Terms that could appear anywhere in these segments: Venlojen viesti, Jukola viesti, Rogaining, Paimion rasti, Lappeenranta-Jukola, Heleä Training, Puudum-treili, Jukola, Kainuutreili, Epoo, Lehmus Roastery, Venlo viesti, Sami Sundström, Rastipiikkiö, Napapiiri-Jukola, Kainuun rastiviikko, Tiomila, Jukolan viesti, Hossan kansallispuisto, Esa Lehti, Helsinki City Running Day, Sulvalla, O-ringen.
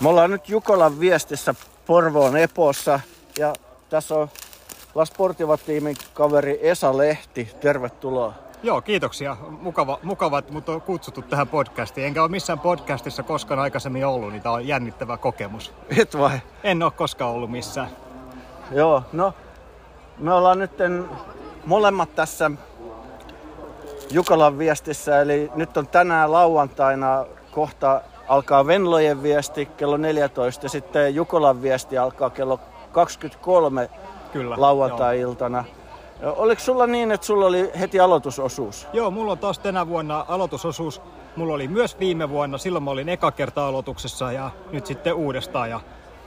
Me ollaan nyt Jukolan viestissä Porvoon Epoossa ja tässä on La Sportiva-tiimin kaveri Esa Lehti. Tervetuloa. Joo, kiitoksia. Mukava, mutta on kutsuttu tähän podcastiin. Enkä ole missään podcastissa koskaan aikaisemmin ollut, niin tämä on jännittävä kokemus. Et vai? En ole koskaan ollut missään. Joo, no me ollaan nyt molemmat tässä Jukolan viestissä, eli nyt on tänään lauantaina kohta alkaa Venlojen viesti kello 14 ja sitten Jukolan viesti alkaa kello 23 lauantai-iltana. Oliko sulla niin, että sulla oli heti aloitusosuus? Joo, mulla on taas tänä vuonna aloitusosuus. Mulla oli myös viime vuonna, silloin mä olin eka kerta aloituksessa ja nyt sitten uudestaan.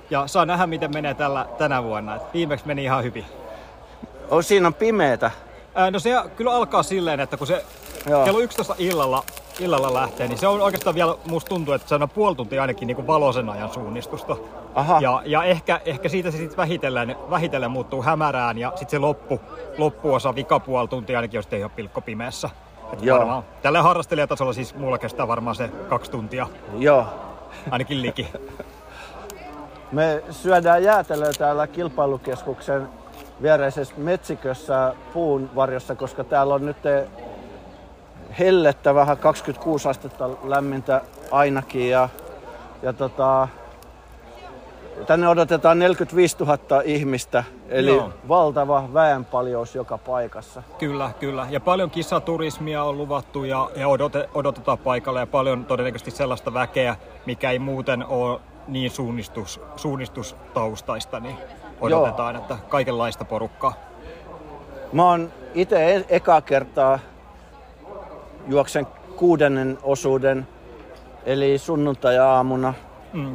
Ja saa nähdä, miten menee tänä vuonna. Et viimeksi meni ihan hyvin. Siinä on pimeetä. No se kyllä alkaa silleen, että kun se kello 11 illalla lähtee, niin se on oikeastaan vielä, musta tuntuu, että se on puoli tuntia ainakin niin kuin valoisen ajan suunnistusta. Aha. Ja ehkä siitä se sitten vähitellen muuttuu hämärään ja sitten se loppuosa vikapuoli tuntia ainakin, jos ei ole pilkkopimeässä. Varmaan, tällä harrastelijatasolla siis mulla kestää varmaan se 2 tuntia. Joo. Ainakin liki. Me syödään jäätelöä täällä kilpailukeskuksen viereisessä metsikössä puun varjossa, koska täällä on nyt hellettä vähän 26 astetta lämmintä ainakin ja tänne odotetaan 45 000 ihmistä, eli valtava väenpaljous joka paikassa. Kyllä. Ja paljon kisaturismia on luvattu ja odotetaan paikalla ja paljon todennäköisesti sellaista väkeä, mikä ei muuten ole niin suunnistustaustaista, niin odotetaan, että kaikenlaista porukkaa. Mä oon itse ekaa kertaa juoksen 6. osuuden, eli sunnuntai-aamuna.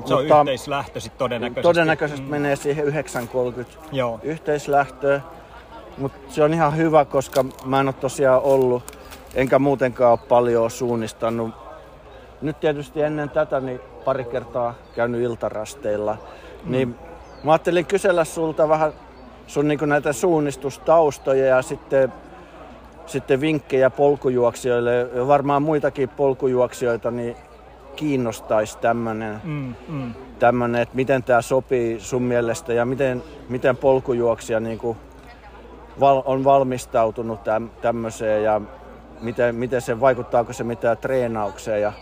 Se on yhteislähtö sitten todennäköisesti. Todennäköisesti menee siihen 9.30 yhteislähtöön, mutta se on ihan hyvä, koska mä en ole tosiaan ollut, enkä muutenkaan ole paljon suunnistanut. Nyt tietysti ennen tätä niin pari kertaa käynyt iltarasteilla, niin mä ajattelin kysellä sulta vähän sun niin kuin näitä suunnistustaustoja ja sitten vinkkejä polkujuoksijoille. Varmaan muitakin polkujuoksijoita niin kiinnostaisi tämmöinen, että miten tämä sopii sun mielestä ja miten polkujuoksija niin kuin on valmistautunut tämmöiseen ja miten se vaikuttaako se mitään treenaukseen ja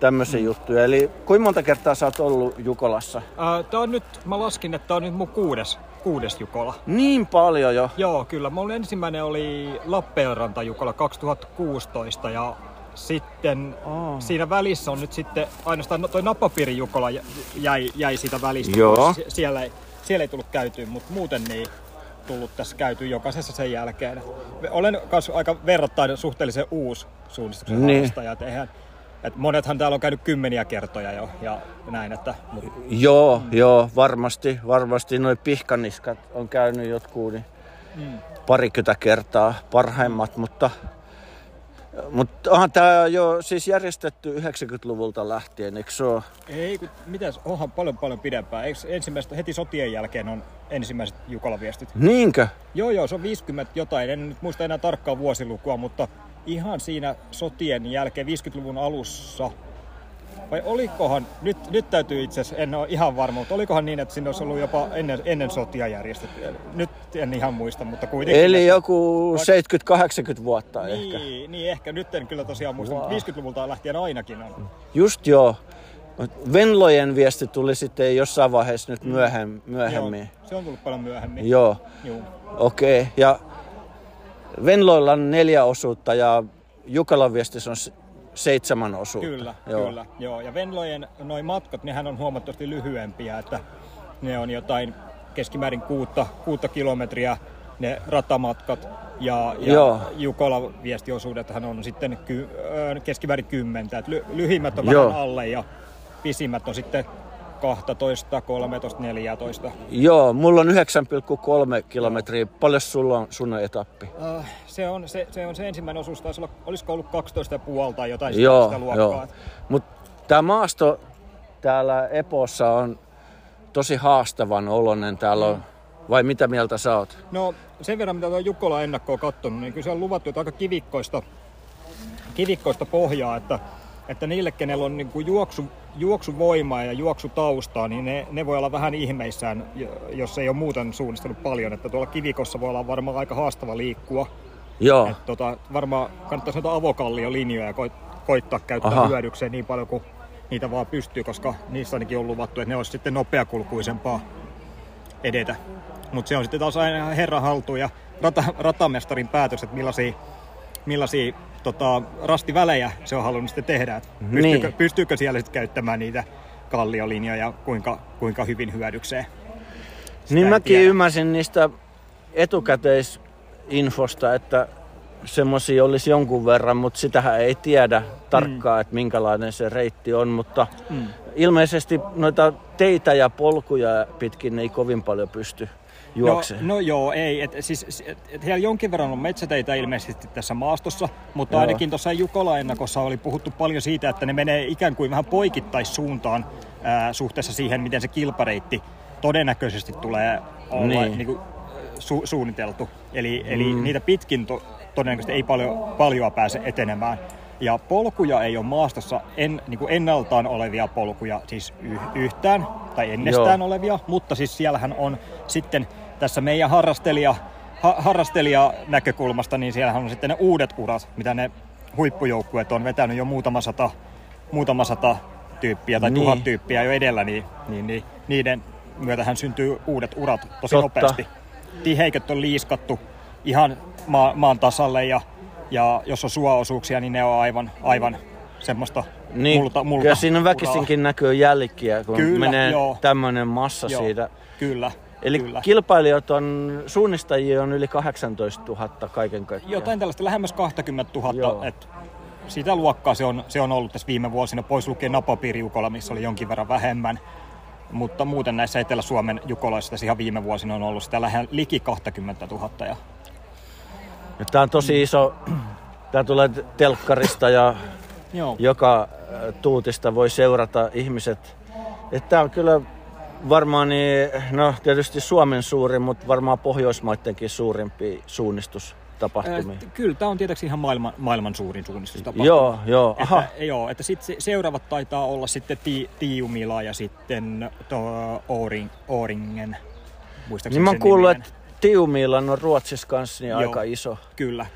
tämmöisiä juttuja. Eli kuinka monta kertaa sä oot ollut Jukolassa? Tää on nyt, mä laskin, että tää on nyt mun kuudes Jukola. Niin paljon jo? Joo, kyllä. Mun ensimmäinen oli Lappeenranta-Jukola 2016 ja sitten siinä välissä on nyt sitten ainoastaan toi Napapiiri-Jukola jäi siitä välistä. Joo. Siellä ei tullut käytyä, mutta muuten niin tullut tässä käytyä jokaisessa sen jälkeen. Olen kanssa aika verrattain suhteellisen uusi suunnistuksen harrastaja. Et monethan täällä on käynyt kymmeniä kertoja jo ja näin, että... Joo, varmasti noi pihkaniskat on käynyt jotkut niin parikymmentä kertaa parhaimmat, mutta onhan tää jo siis järjestetty 90-luvulta lähtien, eikö se ole? Ei, kun mitäs, onhan paljon pidempää. Eikö ensimmäistä heti sotien jälkeen on ensimmäiset Jukola-viestit? Niinkö? Joo, se on 50 jotain, en nyt muista enää tarkkaa vuosilukua, mutta... Ihan siinä sotien jälkeen 50-luvun alussa, vai olikohan, nyt täytyy itse asiassa, en ole ihan varma, mutta olikohan niin, että siinä olisi ollut jopa ennen sotia järjestetty. Nyt en ihan muista, mutta kuitenkin. Eli joku 70-80 vuotta ehkä. Niin ehkä, nyt en kyllä tosiaan muista, mutta 50-luvulta lähtien ainakin on. Just joo. Venlojen viesti tuli sitten jossain vaiheessa nyt myöhemmin. Joo, se on tullut paljon myöhemmin. Joo, okei. Okay. Ja... Venloilla on 4 osuutta ja Jukolan viestissä on 7 osuutta. Kyllä. Ja Venlojen noi matkat, nehän on huomattavasti lyhyempiä, että ne on jotain keskimäärin 6 kilometriä ne ratamatkat ja Jukolan viestiosuudethan on sitten keskimäärin 10. Et lyhimmät on vähän alle ja pisimmät on sitten 12, 13, 14. Joo, mulla on 9,3 kilometriä. Paljon sulla on sun etappi? Se on se ensimmäinen osuus. Taisi olla, olisiko ollut 12,5 tai jotain sitä luokkaa. Mutta tämä maasto täällä Epoossa on tosi haastavan oloinen. Täällä on, vai mitä mieltä sä oot? No sen verran, mitä tuo Jukola ennakkoa katsonut, niin kyllä se on luvattu, että aika kivikkoista pohjaa, että että niille, kenellä on niin kuin juoksuvoimaa ja juoksutaustaa, niin ne voi olla vähän ihmeissään, jos ei ole muuten suunnistellut paljon. Että tuolla kivikossa voi olla varmaan aika haastava liikkua. Joo. Että varmaan kannattaisi noita avokalliolinjoja ja koittaa käyttää hyödykseen niin paljon kuin niitä vaan pystyy, koska niissä ainakin on luvattu, että ne olisi sitten nopeakulkuisempaa edetä. Mutta se on sitten taas aina herran haltu ja ratamestarin päätös, että millaisia rastivälejä se on halunnut sitten tehdä. Että pystyykö siellä sitten käyttämään niitä kalliolinjoja kuinka hyvin hyödykseen. Sitä niin mäkin ymmärsin niistä etukäteisinfosta, että semmoisia olisi jonkun verran, mutta sitähän ei tiedä tarkkaan, että minkälainen se reitti on. Mutta ilmeisesti noita teitä ja polkuja pitkin ei kovin paljon pysty juoksemaan. No joo, ei. Heillä jonkin verran on metsäteitä ilmeisesti tässä maastossa, mutta ainakin tuossa Jukola-ennakossa oli puhuttu paljon siitä, että ne menee ikään kuin vähän poikittaissuuntaan suhteessa siihen, miten se kilpareitti todennäköisesti tulee olla suunniteltu. Eli niitä pitkin todennäköisesti ei paljoa pääse etenemään. Ja polkuja ei ole maastossa ennaltaan olevia polkuja, siis yhtään tai ennestään olevia, mutta siis siellähän on sitten tässä meidän harrastelia-näkökulmasta, niin siellähän on sitten ne uudet urat, mitä ne huippujoukkueet on vetänyt jo muutama sata tyyppiä tai 1000 tyyppiä jo edellä, niin niiden myötähän syntyy uudet urat tosi nopeasti. Tiheiköt on liiskattu ihan maan tasalle ja jos on suoaosuuksia, niin ne on aivan semmoista multa. Ja siinä väkisinkin näkyy jälkiä, kun menee tämmöinen massa siitä. Kyllä. Eli kilpailijoita on, suunnistajia on yli 18 000 kaiken kaikkiaan. Jotain tällaista lähemmäs 20 000. Et sitä luokkaa se on ollut tässä viime vuosina, pois lukien Napapiiri-Jukola, missä oli jonkin verran vähemmän. Mutta muuten näissä Etelä-Suomen jukolaisissa ihan viime vuosina on ollut sitä liki 20 000. Tämä on tosi iso, tämä tulee telkkarista ja joka tuutista voi seurata ihmiset. Tämä on kyllä varmaan, tietysti Suomen suurin, mutta varmaan Pohjoismaidenkin suurimpi suunnistustapahtumia. Kyllä, tämä on tietysti ihan maailman suurin suunnistustapahtuma. Joo. Aha. Että sitten seuraavat taitaa olla sitten Tiomila ja sitten O-ringen. Muistaakseni sen niminen. Tiomila on Ruotsissa kanssa aika iso. Kyllä.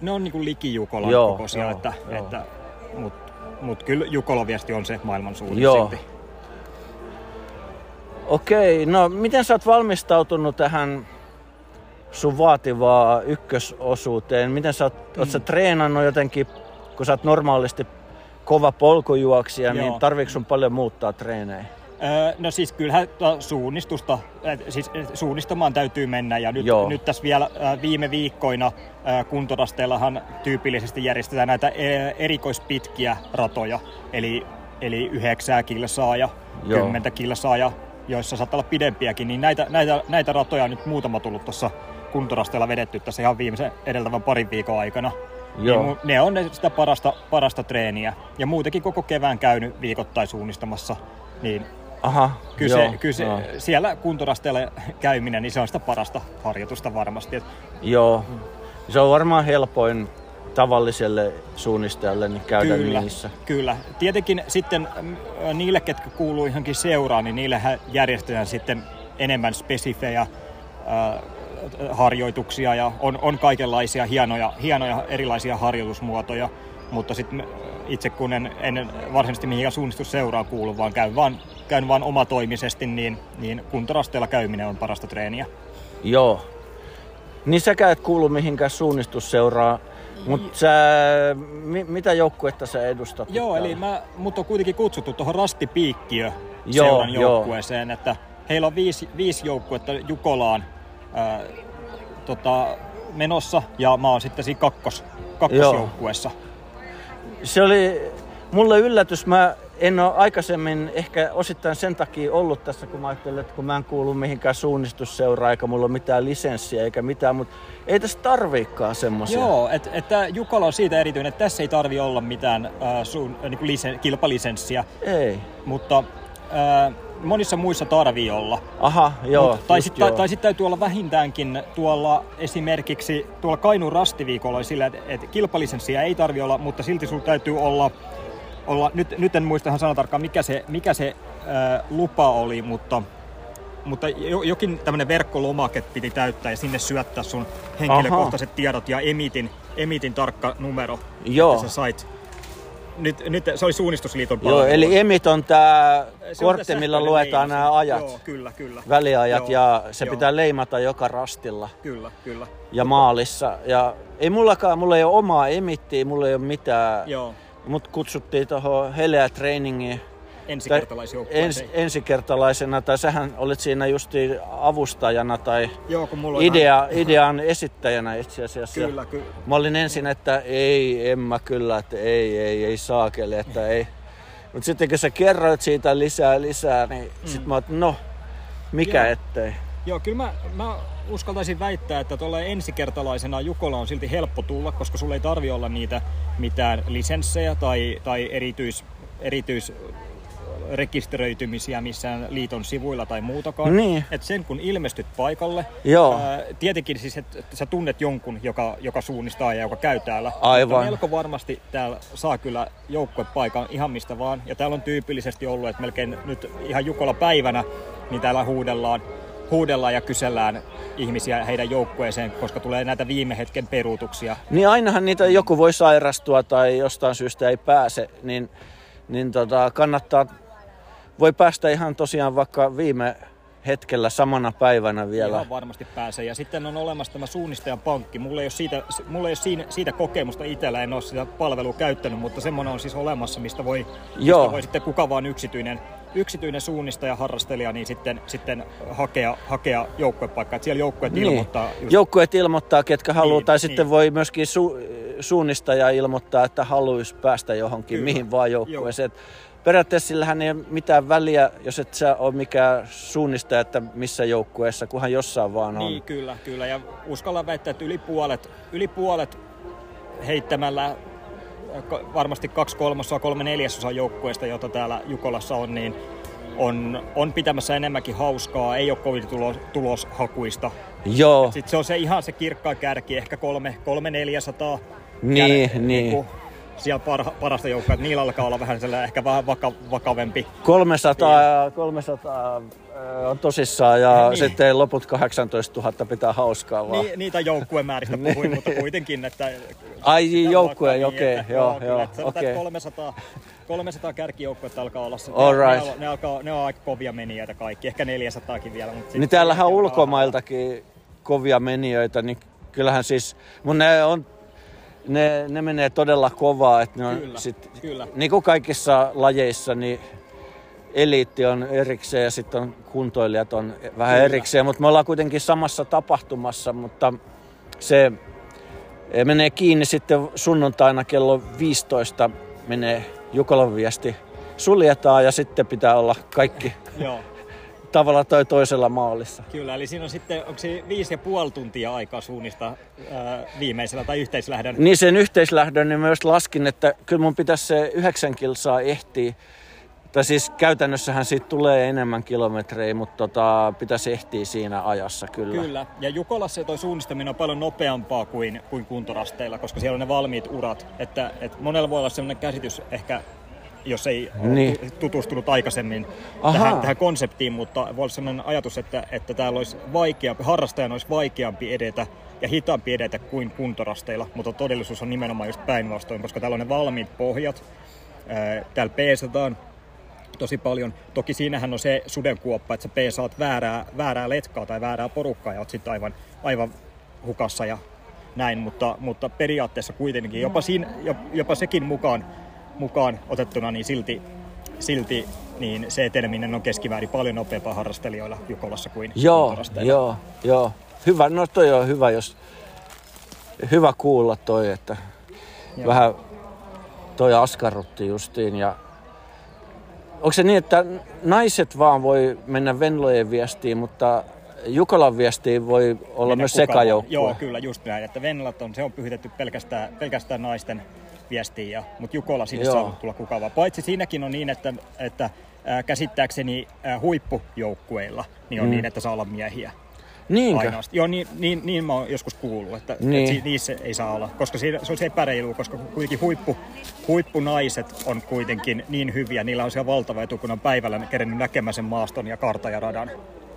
Ne on niin kuin liki Jukolan kokoisia, mutta kyllä Jukolan viesti on se maailman suurin silti. Okei, no miten sä oot valmistautunut tähän sun vaativaa ykkösosuuteen? Miten sä oot sä treenannut jotenkin, kun sä oot normaalisti kova polkujuoksija, niin tarviiko sun paljon muuttaa treenejä? No siis kyllähän suunnistamaan täytyy mennä ja nyt tässä vielä viime viikkoina kuntorasteellahan tyypillisesti järjestetään näitä erikoispitkiä ratoja, eli 9 kilsaa ja 10 kilsaa ja joissa saattaa olla pidempiäkin, niin näitä ratoja on nyt muutama tullut tuossa kuntorasteella vedetty tässä ihan viimeisen edeltävän parin viikon aikana. Niin ne on sitä parasta treeniä ja muutenkin koko kevään käynyt viikoittain suunnistamassa, niin Kyllä, siellä kuntorasteella käyminen, niin se on sitä parasta harjoitusta varmasti. Joo, se on varmaan helpoin tavalliselle suunnistajalle niin käydä niissä. Kyllä, tietenkin sitten niille, ketkä kuuluu johonkin seuraan, niin niillähän järjestetään sitten enemmän spesifejä harjoituksia ja on kaikenlaisia hienoja erilaisia harjoitusmuotoja, mutta sitten itse kun en varsinaisesti mihinkään suunnistusseuraa kuulu, vaan käyn vaan omatoimisesti, niin kuntorasteella käyminen on parasta treeniä. Joo. Niin säkään et kuulu mihinkään suunnistusseuraa, mutta mitä joukkuetta sä edustat? Joo, eli mut on kuitenkin kutsuttu tuohon Rastipiikkiö seuran joukkueeseen, että heillä on viisi joukkuetta Jukolaan menossa ja mä oon sitten siinä kakkosjoukkueessa. Se oli mulle yllätys. Mä en ole aikaisemmin ehkä osittain sen takia ollut tässä, kun mä ajattelin, että kun mä en kuulu mihinkään suunnistusseuraa, eikä mulla ole mitään lisenssiä eikä mitään, mutta ei tässä tarviikaan semmoisia. Joo, että Jukola on siitä erityinen, että tässä ei tarvi olla mitään kilpalisenssiä. Ei. Mutta monissa muissa tarvii olla. Aha, joo. Tai sitten täytyy olla vähintäänkin tuolla esimerkiksi tuolla Kainuun rastiviikolla sillä, että kilpalisenssiä ei tarvi olla, mutta silti sulla täytyy olla olla, nyt en muista ihan sanatarkkaan, mikä se lupa oli, mutta jokin tämmöinen verkkolomake piti täyttää ja sinne syöttää sun henkilökohtaiset tiedot ja emitin tarkka numero, että sä sait. Nyt se oli suunnistusliiton palvelu. Joo, eli emit on tämä kortti, millä luetaan nämä ajat, joo, kyllä. väliajat, joo, ja se pitää leimata joka rastilla kyllä. ja maalissa. Ja ei mulla ei ole omaa emittiä, mulla ei ole mitään, joo. mut kutsuttiin tuohon heleä trainingiin. Ensikertalaisena, tai sähän olet siinä justiin avustajana tai joo, idean esittäjänä itse asiassa. Kyllä. Mä olin ensin, että ei saakeli, että ei. Mutta sitten kun sä kerroit siitä lisää, niin sit mä oot, no, mikä joo. ettei. Joo, kyllä mä uskaltaisin väittää, että tuolla ensikertalaisena Jukola on silti helppo tulla, koska sulla ei tarvi olla niitä mitään lisenssejä tai rekisteröitymisiä missään liiton sivuilla tai muutakaan. Niin. Että sen kun ilmestyt paikalle, tietenkin siis, että sä tunnet jonkun, joka suunnistaa ja joka käy täällä. Aivan. Mutta melko varmasti täällä saa kyllä joukkuepaikan ihan mistä vaan. Ja täällä on tyypillisesti ollut, että melkein nyt ihan Jukola päivänä, niin täällä huudellaan ja kysellään ihmisiä heidän joukkueeseen, koska tulee näitä viime hetken peruutuksia. Niin ainahan niitä joku voi sairastua tai jostain syystä ei pääse, niin kannattaa. Voi päästä ihan tosiaan vaikka viime hetkellä samana päivänä vielä. Ihan varmasti pääsee. Ja sitten on olemassa tämä suunnistajan pankki. Mulla ei ole siitä kokemusta itsellä, en ole sitä palvelua käyttänyt, mutta semmoinen on siis olemassa, mistä voi sitten kuka vaan yksityinen suunnistaja, harrastelija, niin sitten hakea joukkuepaikkaa. Siellä joukkueet ilmoittaa. Joukkueet ilmoittaa, ketkä haluaa, tai sitten voi myöskin suunnistaja ilmoittaa, että haluaisi päästä johonkin, kyllä, mihin vaan joukkueeseen. Periaatteessa sillähän ei ole mitään väliä, jos et sä ole mikään suunnistaja, että missä joukkueessa, kunhan jossain vaan on. Niin, kyllä. Ja uskallan väittää, että yli puolet heittämällä varmasti 2/3, 3/4 joukkueesta, jota täällä Jukolassa on, niin on pitämässä enemmänkin hauskaa, ei ole kovin tuloshakuista. Joo. Sitten se on se ihan se kirkkaan kärki, ehkä 300-400. Niin. Siellä parasta joukkoa, että niillä alkaa olla vähän sellainen ehkä vähän vakavempi. 300 on tosissaan ja niin. Sitten loput 18 000 pitää hauskaa vaan. Niitä joukkueen määristä puhuin, mutta kuitenkin, että... Ai joukkueen, okei. 300 kärkijoukkuetta alkaa olla se. Right. Ne on aika kovia menijöitä kaikki, ehkä 400kin vielä. Mutta niin täällähän on ulkomailtakin kovia menijöitä, niin kyllähän siis... Mun ne on... Ne menee todella kovaa, että ne on kyllä. Niin kuin kaikissa lajeissa, niin eliitti on erikseen ja sitten on kuntoilijat on vähän kyllä. erikseen, mutta me ollaan kuitenkin samassa tapahtumassa, mutta se menee kiinni sitten sunnuntaina kello 15 menee Jukolan viesti, suljetaan ja sitten pitää olla kaikki tavalla tai toisella maalissa. Kyllä, eli siinä on sitten, onko se 5,5 tuntia aikaa suunnistaa viimeisellä tai yhteislähdön? Niin sen yhteislähdön, niin myös laskin, että kyllä mun pitäisi se 9 kilsaa ehtiä. Tai siis käytännössähän siitä tulee enemmän kilometrejä, mutta pitäisi ehtiä siinä ajassa kyllä. Kyllä, ja Jukolassa toi suunnistaminen on paljon nopeampaa kuin kuntorasteilla, koska siellä on ne valmiit urat. Että monella voi olla sellainen käsitys ehkä... jos ei ole tutustunut aikaisemmin tähän konseptiin, mutta voi olla sellainen ajatus, että täällä olisi harrastajan olisi vaikeampi edetä ja hitaampi edetä kuin kuntorasteilla, mutta todellisuus on nimenomaan just päinvastoin, koska täällä on ne valmiit pohjat, täällä peesataan tosi paljon. Toki siinähän on se sudenkuoppa, että sä peesaat väärää letkaa tai väärää porukkaa ja oot sitten aivan hukassa ja näin, mutta periaatteessa kuitenkin jopa sekin mukaan otettuna, niin silti niin se eteneminen on keskiväärin paljon nopeampaa harrastelijoilla Jukolassa kuin harrastelijoilla. Joo. Hyvä, no toi on hyvä, hyvä kuulla toi, että joo. vähän toi askarrutti justiin. Ja onko se niin, että naiset vaan voi mennä Venlojen viestiin, mutta Jukolan viestiin voi olla myös sekajoukkue? Joo, kyllä just näin, että Venlat on pyhitetty pelkästään naisten viestiä, mutta Jukola sinne saa tulla kukaan vaan. Paitsi siinäkin on niin, että käsittääkseni huippujoukkueilla niin on niin, että saa olla miehiä. Niinkö? Ainoastaan. Joo, niin mä oon joskus kuullut, että niissä ei saa olla, koska se olisi epäreilu, koska kuitenkin huippunaiset on kuitenkin niin hyviä, niillä on siellä valtava etu, kun on päivällä kerennyt näkemään sen maaston ja kartan ja radan.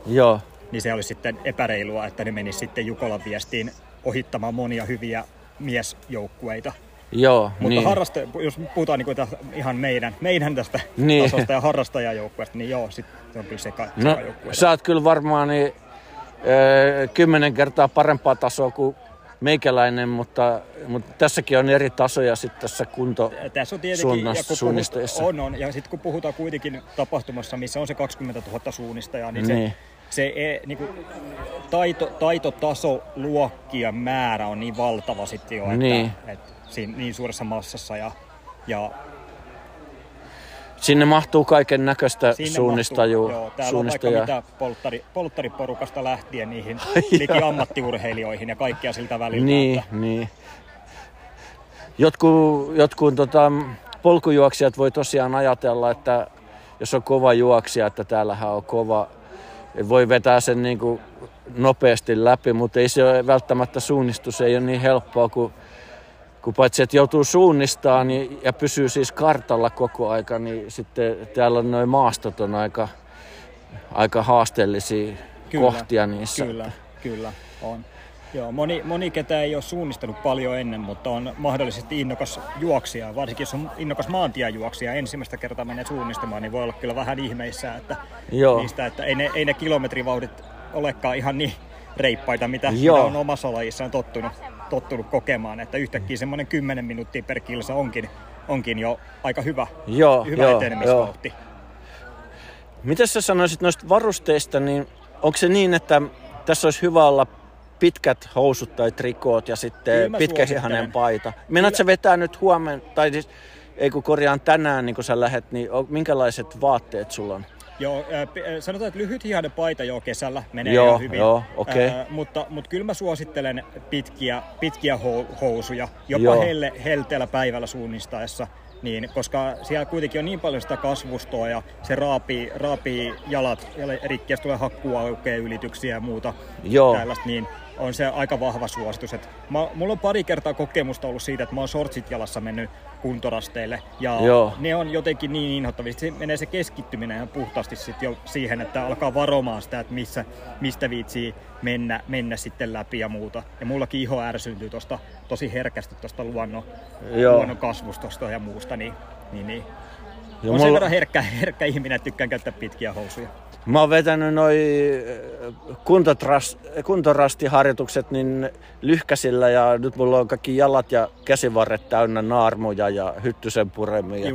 Joo. Niin se olisi sitten epäreilua, että ne menisivät sitten Jukolan viestiin ohittamaan monia hyviä miesjoukkueita. Joo, mutta niin. Jos puhutaan niin ihan meidän tästä tasosta ja harrastajajoukkueesta, niin joo, sitten on kyllä sekajoukkue. No, sä oot kyllä varmaan niin, 10 kertaa parempaa tasoa kuin meikäläinen, mutta tässäkin on eri tasoja sitten tässä kuntosuunnisteessa. On, ja sitten kun puhutaan kuitenkin tapahtumassa, missä on se 20 000 suunnistajaa, niin. Se niin kuin, taitotaso, luokki ja määrä on niin valtava sitten jo, että siinä, niin suuressa massassa ja sinne mahtuu kaiken näköistä suunnistajua. Joo, täällä on vaikka mitä polttariporukasta lähtien niihin liki ammattiurheilijoihin ja kaikkea siltä väliltä. Niin. Jotkut polkujuoksijat voi tosiaan ajatella, että jos on kova juoksija, että täällähän on kova. Voi vetää sen niin kuin nopeasti läpi, mutta ei se ole välttämättä suunnistus. Ei ole niin helppoa, kun paitsi että joutuu suunnistamaan niin, ja pysyy siis kartalla koko aika, niin sitten täällä on nuo maastot on aika haasteellisia kohtia niissä. Kyllä on. Joo, moni ketä ei ole suunnistanut paljon ennen, mutta on mahdollisesti innokas juoksija. Varsinkin jos on innokas maantiejuoksija ensimmäistä kertaa menee suunnistamaan, niin voi olla kyllä vähän ihmeissään, että niistä, että ei ne kilometrivauhdit olekaan ihan niin reippaita, mitä on omassa lajissaan tottunut kokemaan. Että yhtäkkiä semmoinen 10 minuuttia per kilsa onkin jo aika hyvä etenemisvauhti. Mitä sä sanoisit noista varusteista, niin onko se niin, että tässä olisi hyvä olla pitkät housut tai trikoot ja sitten pitkähihainen paita. Meinaat sä vetää nyt huomenna, tai siis, ei kun korjaan tänään, niin kun sä lähet, niin minkälaiset vaatteet sulla on? Joo, sanotaan, että lyhythihainen paita kesällä menee jo hyvin. Joo, okay. Mutta kyllä mä suosittelen pitkiä housuja, jopa helteellä päivällä suunnistaessa. Niin, koska siellä kuitenkin on niin paljon sitä kasvustoa ja se raapii jalat, rikki, jos tulee hakkuuaukeja, ylityksiä ja muuta tällaista, niin on se aika vahva suositus. Mulla on pari kertaa kokemusta ollut siitä, että mä oon shortsit jalassa mennyt kuntorasteille ja ne on jotenkin niin inhottavia. Se menee se keskittyminen ihan puhtaasti sit jo siihen, että alkaa varomaan sitä, että mistä viitsii mennä sitten läpi ja muuta. Ja mullakin iho ärsyntyy tosi herkästi tuosta luonnon kasvustosta ja muusta. Niin. On sen verran herkkä ihminen, että tykkään käyttää pitkiä housuja. Mä oon vetänyt noi kuntorastiharjoitukset niin lyhkäsillä ja nyt mulla on kaikki jalat ja käsivarret täynnä naarmuja ja hyttysen puremia.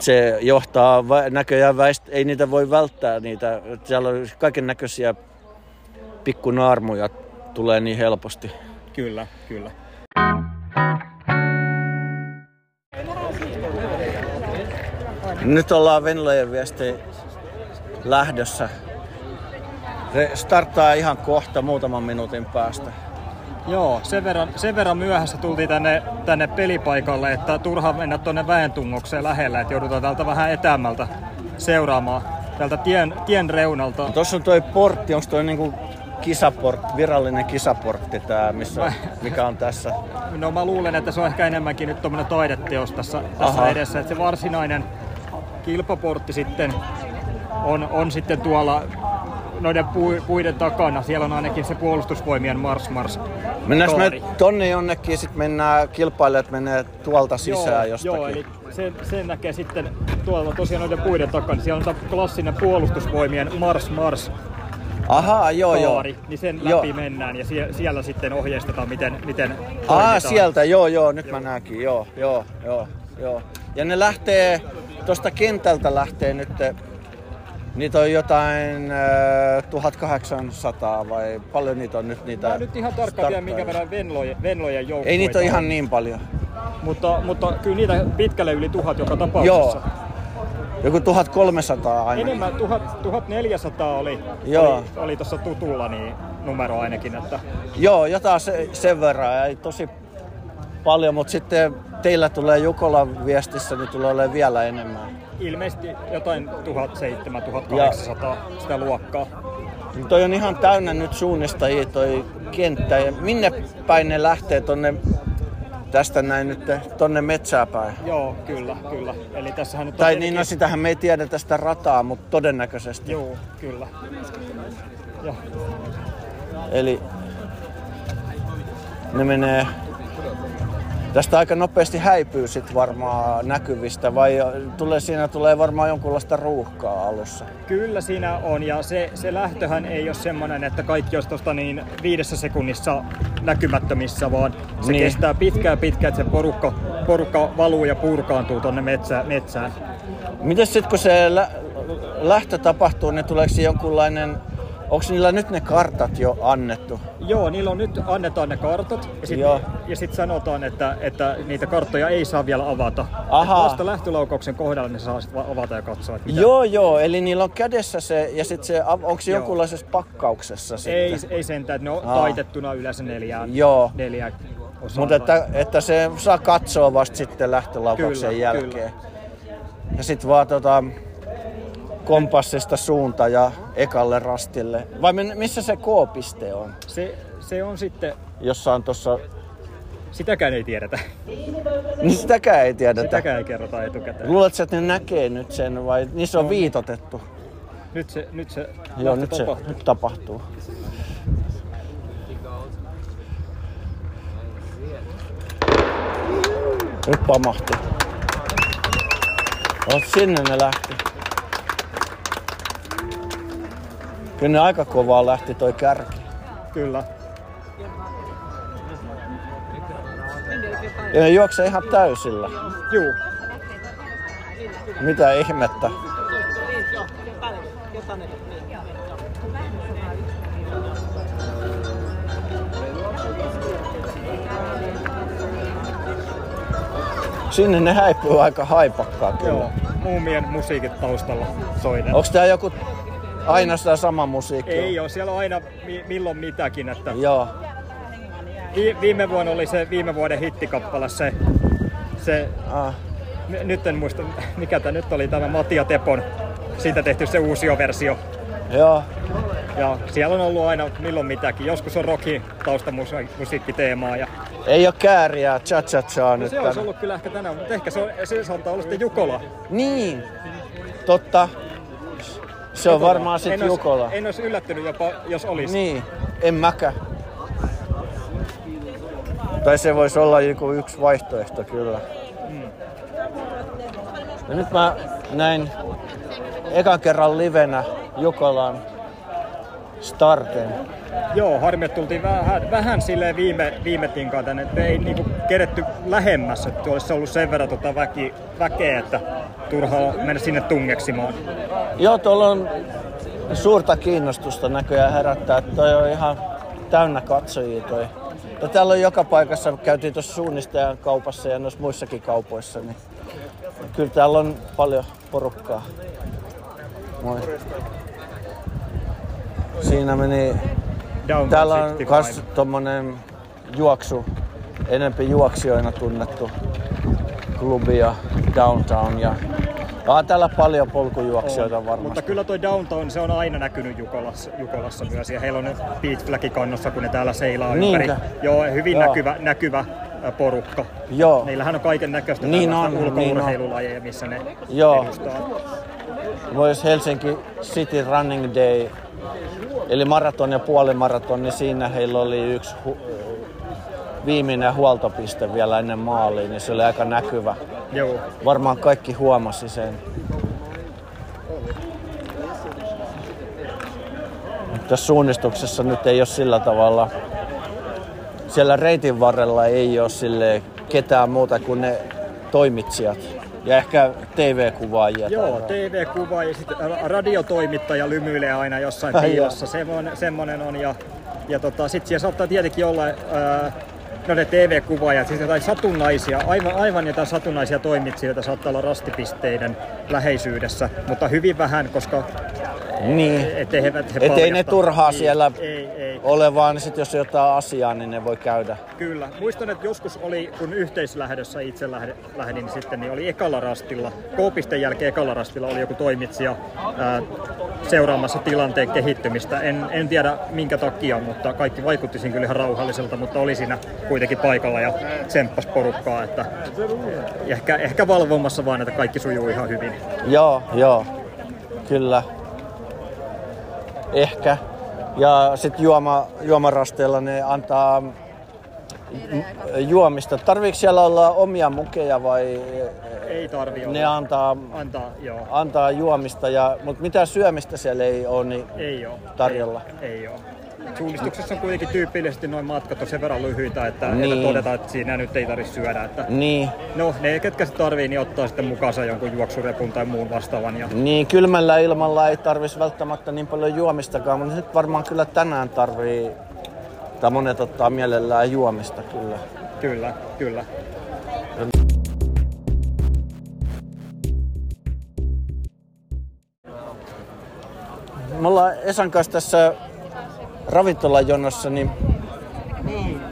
Se johtaa näköjään, ei niitä voi välttää niitä. Siellä on kaiken näköisiä pikkunaarmuja tulee niin helposti. Kyllä. Nyt ollaan Venlojen viesti lähdössä. Se starttaa ihan kohta muutaman minuutin päästä. Joo, sen verran myöhässä tultiin tänne pelipaikalle, että turha mennä tuonne väentungokseen lähelle, että joudutaan täältä vähän etäämmältä seuraamaan tältä tien reunalta. Tuossa on toi portti, onko toi niinku virallinen kisaportti tää, mikä on tässä? No mä luulen, että se on ehkä enemmänkin nyt tommonen taideteos tässä edessä, että se varsinainen kilpaportti sitten on sitten tuolla noiden puiden takana. Siellä on ainakin se puolustusvoimien mars. Mennään me tonne jonnekin, sitten mennään kilpailijat menee tuolta sisään jostakin. Joo, eli sen näkee sitten tuolla tosiaan noiden puiden takana. Siellä on tämä klassinen puolustusvoimien mars. Aha, joo. Niin sen läpi mennään ja siellä sitten ohjeistetaan, miten toimitaan. Sieltä, nyt mä näenkin, joo. Ja ne lähtee, tuosta kentältä lähtee nyt. Niitä on jotain 1800 vai paljon niitä on nyt niitä? Mä nyt ihan tarkkaan vielä minkä verran Venlojen joukkoja. Ei niitä ole ihan niin paljon. Mutta kyllä niitä pitkälle yli 1000 joka tapauksessa. Joo, joku 1300 ainakin. Enemmän, 1400 oli tuossa tutulla niin numero ainakin. Että. Joo, jotain sen verran, ei tosi paljon, mutta sitten teillä tulee Jukolan viestissä, niin tulee olemaan vielä enemmän. Ilmeisesti jotain 1700-1800 sitä luokkaa. Toi on ihan täynnä nyt suunnistajia toi kenttä. Ja minne päin ne lähtee tonne, tästä näin nyt tonne metsää päin? Joo, kyllä. Eli tässähän nyt tai niin, no sitähän me ei tiedetä sitä rataa, mutta todennäköisesti. Joo, kyllä. Joo. Eli ne menee... Tästä aika nopeasti häipyy sit varmaan näkyvistä, vai siinä tulee varmaan jonkunlaista ruuhkaa alussa? Kyllä siinä on, ja se lähtöhän ei ole semmoinen, että kaikki olisi tuosta niin 5 sekunnissa näkymättömissä, vaan se niin kestää pitkään, että se porukka valuu ja purkaantuu tuonne metsään. Miten sitten kun se lähtö tapahtuu, niin tuleeko jonkunlainen... Onko niillä nyt ne kartat jo annettu? Joo, niillä on nyt annetaan ne kartat ja sitten sanotaan, että niitä karttoja ei saa vielä avata. Vasta lähtölaukauksen kohdalla ne saa sitten avata ja katsoa. Joo, eli niillä on kädessä se ja sitten se, onko se jonkunlaisessa pakkauksessa sitten? Ei sentään, että ne on taitettuna yleensä 4 osaan. Mutta että se saa katsoa vasta sitten lähtölaukauksen jälkeen. Kyllä. Ja sitten vaan kompassista suunta ja ekalle rastille. Vai missä se K-piste on? Se on sitten... Jossain tuossa... Sitäkään ei tiedetä. Niin sitäkään ei tiedetä? Sitäkään ei kerrota etukäteen. Luuletko, että ne näkee nyt sen vai niissä on viitotettu? Nyt se joo, nyt tapahtuu. Nyt tapahtuu. Nyt pamahti. Sinne ne lähti. Kyllä aika kovaa lähti toi kärki. Kyllä. Ja ne juoksee ihan täysillä. Juu. Mitä ihmettä. Sinne ne häipyy aika haipakkaa kyllä. Joo, muumien musiikit taustalla soiden. Onks tää joku... Aina sitä sama musiikki. Ei ole, siellä on aina milloin mitäkin. Että joo. Viime vuonna oli se viime vuoden hittikappale se. Nyt en muista, mikä tämä nyt oli, tämä Matia Tepon. Siitä tehty se uusioversio. Joo. Ja siellä on ollut aina milloin mitäkin. Joskus on rockin taustamusiikkiteemaa. Ja... Ei ole kääriä, cha-cha-cha nyt. Se olisi ollut kyllä ehkä tänään, mutta ehkä se saattaa olla sitten Jukola. Niin, totta. Se on varmaan sit Jukola. En olisi yllättynyt jopa, jos olisi. Niin, en mäkään. Tai se voisi olla joku yksi vaihtoehto kyllä. Mm. Ja nyt mä näin ekan kerran livenä Jukolan starten. Joo, harmi, että tultiin vähän silleen viime tinkaan tänne, että ei niinku keretty lähemmäs, että olisi ollut sen verran väkeä, että turhaa mennä sinne tungeksimaan. Joo, tuolla on suurta kiinnostusta näköjään herättää, että toi on ihan täynnä katsojia toi. Ja täällä on joka paikassa, käytiin tuossa suunnistajan kaupassa ja noissa muissakin kaupoissa, niin kyllä täällä on paljon porukkaa. Moi. Siinä meni... Täällä on myös tommonen juoksu, enempi juoksijoina tunnettu klubi ja downtown. Täällä paljon polkujuoksijoita on varmasti. Mutta kyllä toi downtown, se on aina näkynyt Jukolassa myös. Ja heillä on nyt beat flaggi kannossa, kun ne täällä seilaa ympäri. Joo, hyvin näkyvä porukka. Joo. Neillähän on kaiken näköistä ulkourheilulajeja, missä ne edustaa. Vois Helsinki City Running Day. Eli maraton ja puolimaraton, niin siinä heillä oli yksi viimeinen huoltopiste vielä ennen maaliin, niin se oli aika näkyvä. Joo. Varmaan kaikki huomasi sen. Tässä suunnistuksessa nyt ei ole sillä tavalla, siellä reitin varrella ei ole sille ketään muuta kuin ne toimitsijat. Ja ehkä TV-kuvaajia. Joo, TV-kuvaajia ja sitten radiotoimittaja lymyilee aina jossain piilossa. Semmoinen on. Ja sitten siellä saattaa tietenkin olla ne TV-kuvaajat, siis jotain satunnaisia, aivan jotain satunnaisia toimitsijoita saattaa olla rastipisteiden läheisyydessä, mutta hyvin vähän, koska... Niin, ettei ne turhaa siellä olevaa, niin sitten jos on jotain asiaa, niin ne voi käydä. Kyllä. Muistan, että joskus oli, kun yhteislähdössä itse lähdin sitten, niin oli ekalla rastilla, K-pisteen jälkeen ekalla rastilla oli joku toimitsija seuraamassa tilanteen kehittymistä. En tiedä minkä takia, mutta kaikki vaikutti siinä kyllä ihan rauhalliselta, mutta oli siinä kuitenkin paikalla ja tsemppasi porukkaa, että ehkä valvomassa vaan, että kaikki sujuu ihan hyvin. Joo, kyllä. Ehkä. Ja sitten juomarasteella ne antaa juomista. Tarviiko siellä olla omia mukeja vai? Ei tarvitse. Ne antaa juomista, mutta mitään syömistä siellä ei ole niin ei tarjolla. Ei ole. Suunnistuksessa on kuitenkin tyypillisesti noin matkat on sen verran lyhyitä, että todetaan, että siinä nyt ei tarvitse syödä. Että niin. No, ne ketkä se tarvii, niin ottaa sitten mukaansa jonkun juoksurepun tai muun vastaavan. Ja niin, kylmällä ilmalla ei tarvitsisi välttämättä niin paljon juomistakaan, mutta nyt varmaan kyllä tänään tarvii, tai monet ottaa mielellään juomista kyllä. Kyllä. Me ollaan Esan kanssa tässä ravintolajonossa, niin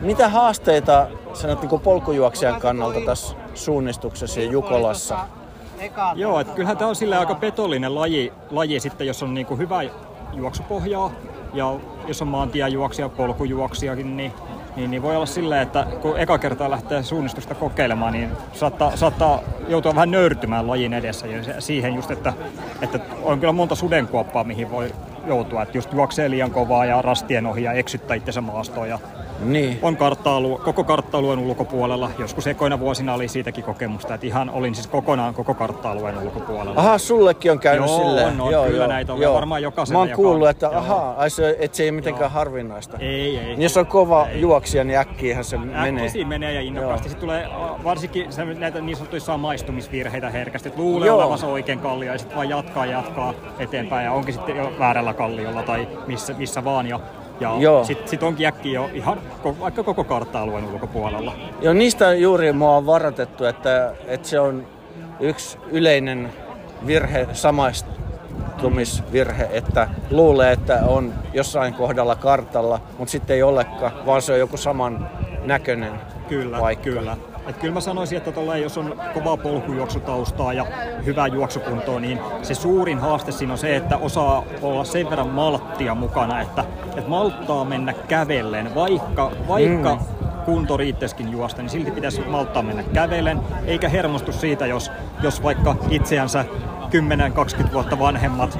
mitä haasteita sanot niin kuin polkujuoksijan kannalta tässä suunnistuksessa ja Jukolassa? Joo, että kyllähän tämä on silleen aika petollinen laji sitten, jos on niin kuin hyvä juoksupohjaa ja jos on maantiejuoksija, polkujuoksijakin, niin voi olla silleen, että kun eka kertaa lähtee suunnistusta kokeilemaan, niin saattaa joutua vähän nöyrtymään lajin edessä ja siihen just, että on kyllä monta sudenkuoppaa, mihin voi joutua, että just juoksee liian kovaa ja rastien ohi ja eksyttää itsensä maastoon ja niin. On koko kartta-alueen ulkopuolella. Joskus ekoina vuosina oli siitäkin kokemusta, että ihan olin siis kokonaan koko kartta-alueen ulkopuolella. Aha, sullekin on käynyt silleen. Joo, kyllä näitä on varmaan jokaisella. Mä oon kuullut, että se ei mitenkään harvinaista. Ei. Jos on kova juoksija, niin äkkiähän se menee. Siinä menee ja innokkaasti. Sitten tulee varsinkin näitä niin sanottuja maistumisvirheitä herkästi, että luulee olevansa oikein kallio ja sitten vaan jatkaa eteenpäin ja onkin sitten jo väärällä kalliolla tai missä vaan. Ja sit onkin äkkiä jo ihan vaikka koko kartta-alueen ulkopuolella. Joo, niistä juuri mua on varoitettu, että se on yksi yleinen virhe, samaistumisvirhe, että luulee, että on jossain kohdalla kartalla, mutta sitten ei olekaan, vaan se on joku saman näköinen paikka. Kyllä. Että kyllä mä sanoisin, että jos on kovaa polkujuoksutaustaa ja hyvää juoksukuntoa, niin se suurin haaste siinä on se, että osaa olla sen verran malttia mukana, että malttaa mennä kävellen, vaikka kunto riittäisikin juosta, niin silti pitäisi malttaa mennä kävellen, eikä hermostu siitä, jos vaikka itseänsä 10-20 vuotta vanhemmat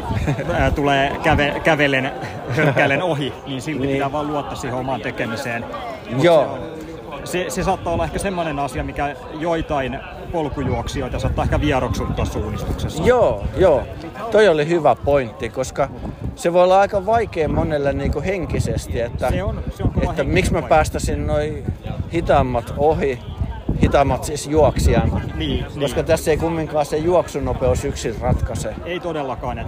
tulee kävellen ohi, niin silti pitää vaan luottaa siihen omaan tekemiseen. Se saattaa olla ehkä semmoinen asia, mikä joitain polkujuoksijoita saattaa ehkä vieroksuttaa suunnistuksessa. Joo. Toi oli hyvä pointti, koska se voi olla aika vaikea monelle niin kuin henkisesti, että, että miksi mä päästäisin noi hitaammat ohi, hitaammat siis juoksijan. Koska tässä ei kumminkaan se juoksunopeus yksin ratkaise. Ei todellakaan.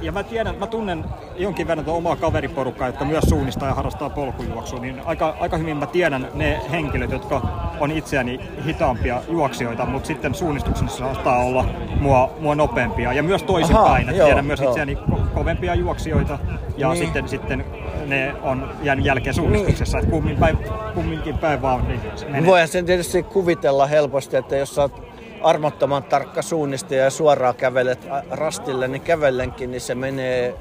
Ja mä tunnen jonkin verran omaa kaveriporukkaa, jotka myös suunnistaa ja harrastaa polkujuoksua. Niin aika hyvin mä tiedän ne henkilöt, jotka on itseäni hitaampia juoksijoita, mutta sitten suunnistuksessa saattaa olla mua nopeampia. Ja myös toisinpäin. Tiedän myös itseäni kovempia juoksijoita ja sitten ne on jäänyt jälkeen suunnistuksessa. Niin. Kumminkin päin vaan menee. Voihan sen tietysti kuvitella helposti, että jos sä oot armottoman tarkka suunnistaja ja suoraan kävelet rastille, niin kävellenkin, niin se menee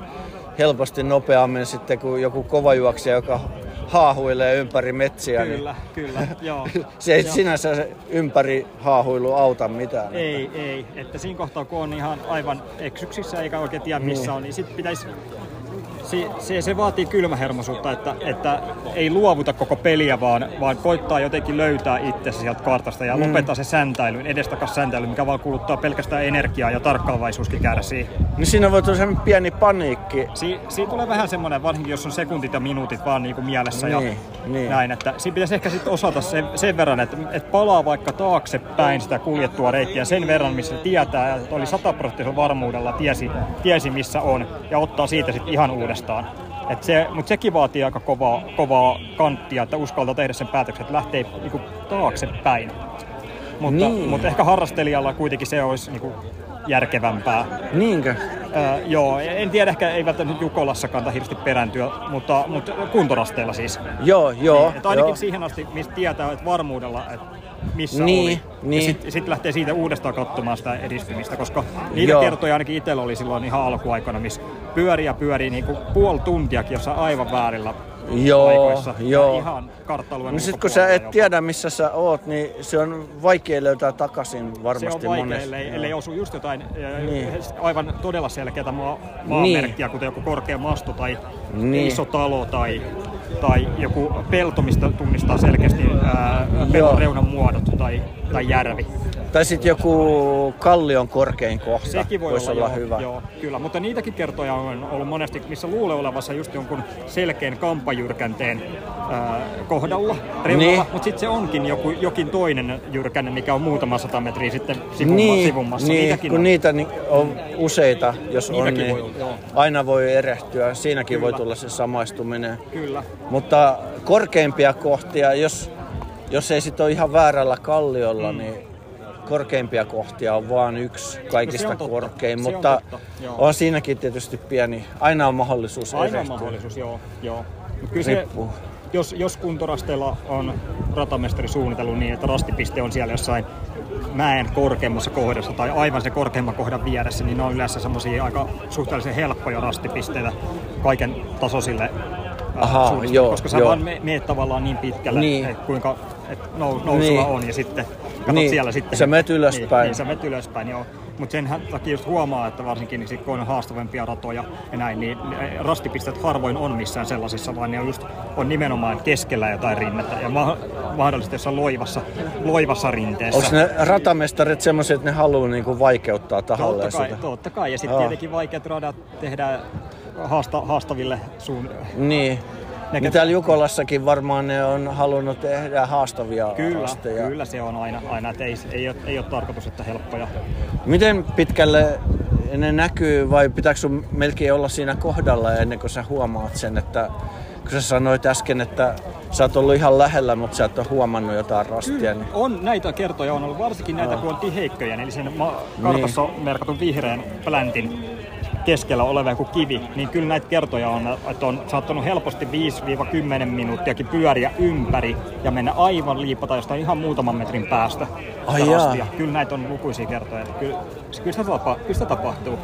helposti nopeammin sitten kuin joku kovajuoksija, joka haahuilee ympäri metsiä. Kyllä, joo. Se ei sinänsä se ympäri haahuilu auta mitään. Ei. Että siinä kohtaa, kun on ihan aivan eksyksissä eikä oikein tiedä missä on, niin sitten pitäisi. Se vaatii kylmähermoisuutta, että ei luovuta koko peliä, vaan koittaa jotenkin löytää itsensä sieltä kartasta ja lopettaa se säntäilyn, edestakas säntäily, mikä vaan kuluttaa pelkästään energiaa ja tarkkaavaisuuskin kärsii. Niin siinä voi tulla semmoinen pieni paniikki. Siinä tulee vähän semmoinen, varsinkin jos on sekuntit ja minuutit vaan niin kuin mielessä ja näin. Että siinä pitäisi ehkä sitten osata sen verran, että palaa vaikka taaksepäin sitä kuljettua reittiä sen verran, missä tietää, että oli 100% varmuudella, tiesi missä on ja ottaa siitä sitten ihan uudestaan. Mutta sekin vaatii aika kovaa kanttia, että uskaltaa tehdä sen päätöksen, että lähtee niinku taaksepäin. Mutta ehkä harrastelijalla kuitenkin se olisi niinku järkevämpää. Niinkö? Joo, en tiedä, ehkä ei välttämättä Jukolassa kannata hirveästi perääntyä, mutta kuntorasteilla siis. Joo. Niin, ainakin siihen asti, mistä tietää, että varmuudella, että missä oli. Ja sitten lähtee siitä uudestaan katsomaan sitä edistymistä, koska niitä kertoja ainakin itsellä oli silloin ihan alkuaikana, missä pyörii niin kuin puoli tuntiakin, jossa aivan väärillä paikoissa. Ihan kartta-alueen ulkopuolella. Sitten kun sä et tiedä, missä sä oot, niin se on vaikea löytää takaisin varmasti monesti. Se on vaikea, ellei osu just jotain aivan todella selkeää maamerkkiä, kuten joku korkea masto tai iso talo tai joku pelto, mistä tunnistaa selkeästi pelon reunan muodot tai järvi. Tai sitten joku kallion korkein kohta. Sekin voi olla hyvä. Joo, kyllä, mutta niitäkin kertoja on ollut monesti, missä luulee olevassa just jonkun selkeän kampajyrkänteen kohdalla, reunalla, mutta sitten se onkin jokin toinen jyrkänne, mikä on muutama 100 metriä sitten sivummassa. Niitäkin kun on. Niitä on useita, jos niitäkin on, niin aina voi erehtyä. Siinäkin kyllä voi tulla se samaistuminen. Kyllä. Mutta korkeimpia kohtia, jos ei sitten ole ihan väärällä kalliolla, niin korkeimpia kohtia on vaan yksi kaikista korkein, mutta on siinäkin tietysti pieni. Aina on mahdollisuus erehtyä. Aina on mahdollisuus, joo. Kyllä se, jos kuntorasteilla on ratamestari suunnitellut niin, että rastipiste on siellä jossain mäen korkeimmassa kohdassa tai aivan se korkeimman kohdan vieressä, niin ne on yleensä semmoisia aika suhteellisen helppoja rastipisteitä kaiken tasoisille. Aha, koska sä vaan meet tavallaan niin pitkälle, että kuinka nousua on ja sitten katot siellä sitten. Sä meet ylöspäin. Niin, sä meet ylöspäin, joo. Mutta sen takia just huomaa, että varsinkin niin kun on haastavampia ratoja ja näin, niin rastipisteet harvoin on missään sellaisissa, vaan ne on nimenomaan keskellä jotain rinnettä ja mahdollisesti jossain loivassa rinteessä. Onko ne ratamestarit semmoisia, että ne haluaa niinku vaikeuttaa tahallaan sitä? Totta kai. Ja sitten tietenkin vaikeat radat tehdään haastaville niin. Niin täällä Jukolassakin varmaan ne on halunnut tehdä haastavia rasteja. Kyllä se on aina että ei ole tarkoitus, että helppoja. Miten pitkälle ne näkyy vai pitääkö sun melkein olla siinä kohdalla ennen kuin sä huomaat sen, että kun sä sanoit äsken, että sä oot ollut ihan lähellä, mutta sä et ole huomannut jotain rastia. Niin on näitä kertoja, on ollut varsinkin näitä kun on tiheikköjä, eli sen kartassa merkatun vihreän pläntin keskellä oleva joku kivi, niin kyllä näitä kertoja on, että on saattanut helposti 5-10 minuuttiakin pyöriä ympäri ja mennä aivan liipata jostain ihan muutaman metrin päästä. Kyllä näitä on lukuisia kertoja. Kyllä sitä tapahtuu.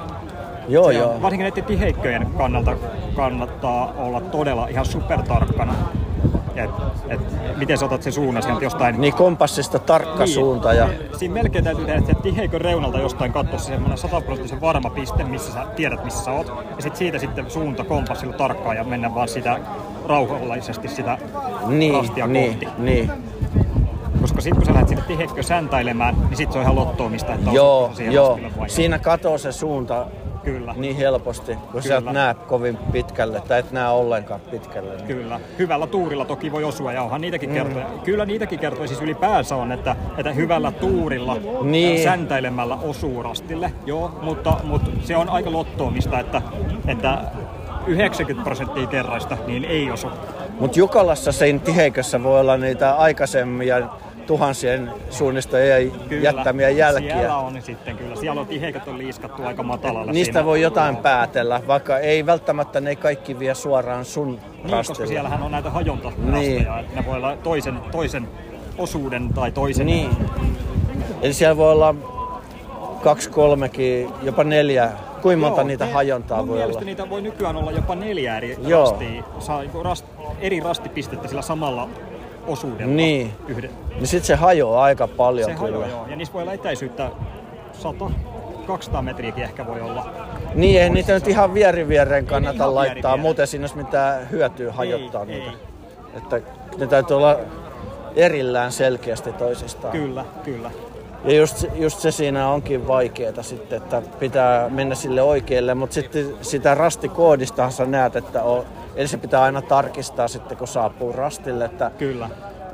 Joo. Varsinkin näiden tiheikköjen kannalta kannattaa olla todella ihan supertarkkana. Miten sä otat sen suunnan sieltä jostain. Niin kompassista tarkka suunta. Ja siinä melkein täytyy tehdä, että tiheikön reunalta jostain katsoa semmoinen 100% varma piste, missä sä tiedät, missä sä oot. Ja sitten suunta kompassilla tarkkaan ja mennä vaan sitä rauhallisesti sitä rastia kohti. Niin. Koska sitten kun sä lähdet sinne tiheikköön säntäilemään, niin sitten se on ihan lottoomista. Että joo. Siinä katoo se suunta. Kyllä. Niin helposti, kun sä et näe kovin pitkälle, tai et näe ollenkaan pitkälle. Niin. Kyllä. Hyvällä tuurilla toki voi osua, ja onhan niitäkin kertoja. Kyllä niitäkin kertoja siis ylipäänsä on, että hyvällä tuurilla säntäilemällä osuu rastille. Joo, mutta se on aika lottoomista, että 90% kerraista niin ei osu. Mutta Jukolassa sen tiheikössä voi olla niitä aikaisemmin tuhansien suunnistajien jättämiä jälkiä. Siellä on sitten kyllä. Siellä on tiheikät on liiskattu aika matalalla. Niistä siinä voi jotain päätellä, vaikka ei välttämättä ne kaikki vie suoraan sun rastille. Koska siellähän on näitä hajontarasteja, että ne voi olla toisen osuuden tai toisen. Niin. Eli siellä voi olla 2, 3, jopa 4. Kuinka monta niitä hajontaa voi olla? Mielestäni niitä voi nykyään olla jopa 4 eri rastia. Saa eri rastipistettä sillä samalla osuudella. Niin. Niin sitten se hajoaa aika paljon. Se hajoaa. Ja niissä voi olla etäisyyttä 100-200 metriäkin ehkä voi olla. Niin, ei niitä nyt ihan viereen kannata laittaa. Muuten siinä olisi mitään hyötyä hajottaa niitä. Ei. Että ne täytyy olla erillään selkeästi toisistaan. Kyllä. Ja just se siinä onkin vaikeeta sitten, että pitää mennä sille oikealle. Mutta sitten sitä rastikoodistahan sä näet, että eli se pitää aina tarkistaa sitten, kun saapuu rastille,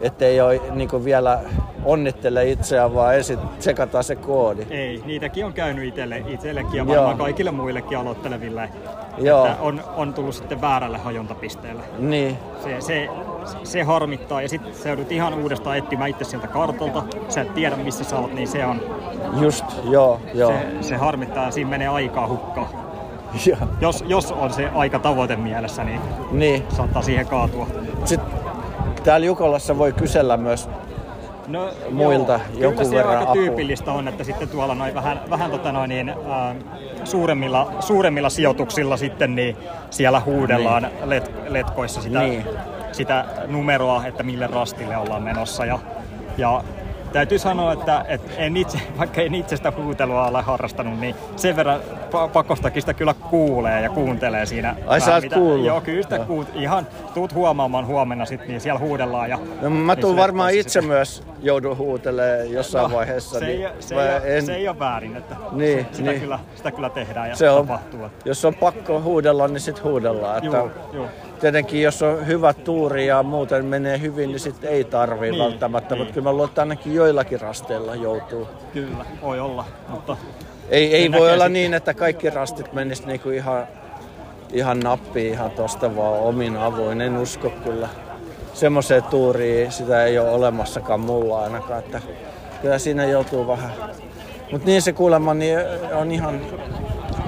että ei ole niin vielä onnittele itseään, vaan ensin tsekataan se koodi. Ei, niitäkin on käynyt itsellekin ja varmaan kaikille muillekin aloitteleville, että on tullut sitten väärälle hajontapisteelle. Niin. Se se harmittaa. Ja sitten sä joudut ihan uudestaan etsimään itse sieltä kartalta. Sä et tiedä, missä sä oot, niin se on... Just, joo. Se harmittaa, siinä menee aikaa hukkaan. Jos on se aika tavoite mielessä, niin saattaa siihen kaatua. Sitten täällä Jukolassa voi kysellä myös muilta jonkun verran apua. Aika tyypillistä on, että sitten tuolla noin vähän suuremmilla sijoituksilla sitten niin siellä huudellaan letkoissa sitä numeroa, että mille rastille ollaan menossa. Ja täytyy sanoa, että vaikka en itse sitä huutelua ole harrastanut, niin sen verran pakostakin sitä kyllä kuulee ja kuuntelee siinä. Ai sä oot kuullut? Joo, kyllä sitä ihan tuut huomaamaan huomenna sitten, niin siellä huudellaan. Ja mä tuun varmaan itse sitä. Myös joudun huutelemaan jossain vaiheessa. Se ei ole väärin, että sitä kyllä tehdään ja se tapahtuu. Jos on pakko huudella, niin sitten huudellaan. Joo. Tietenkin, jos on hyvä tuuri ja muuten menee hyvin, niin sitten ei tarvitse välttämättä, mutta kyllä mä luulen, että ainakin joillakin rasteilla joutuu. Kyllä, voi olla, mutta... Ei voi olla sitten niin, että kaikki rastit menisivät niinku ihan nappiin ihan tuosta vaan omin avuin. En usko kyllä. Semmoiseen tuuriin sitä ei ole olemassakaan mulla ainakaan, että kyllä siinä joutuu vähän. Mutta niin se kuulemma niin on ihan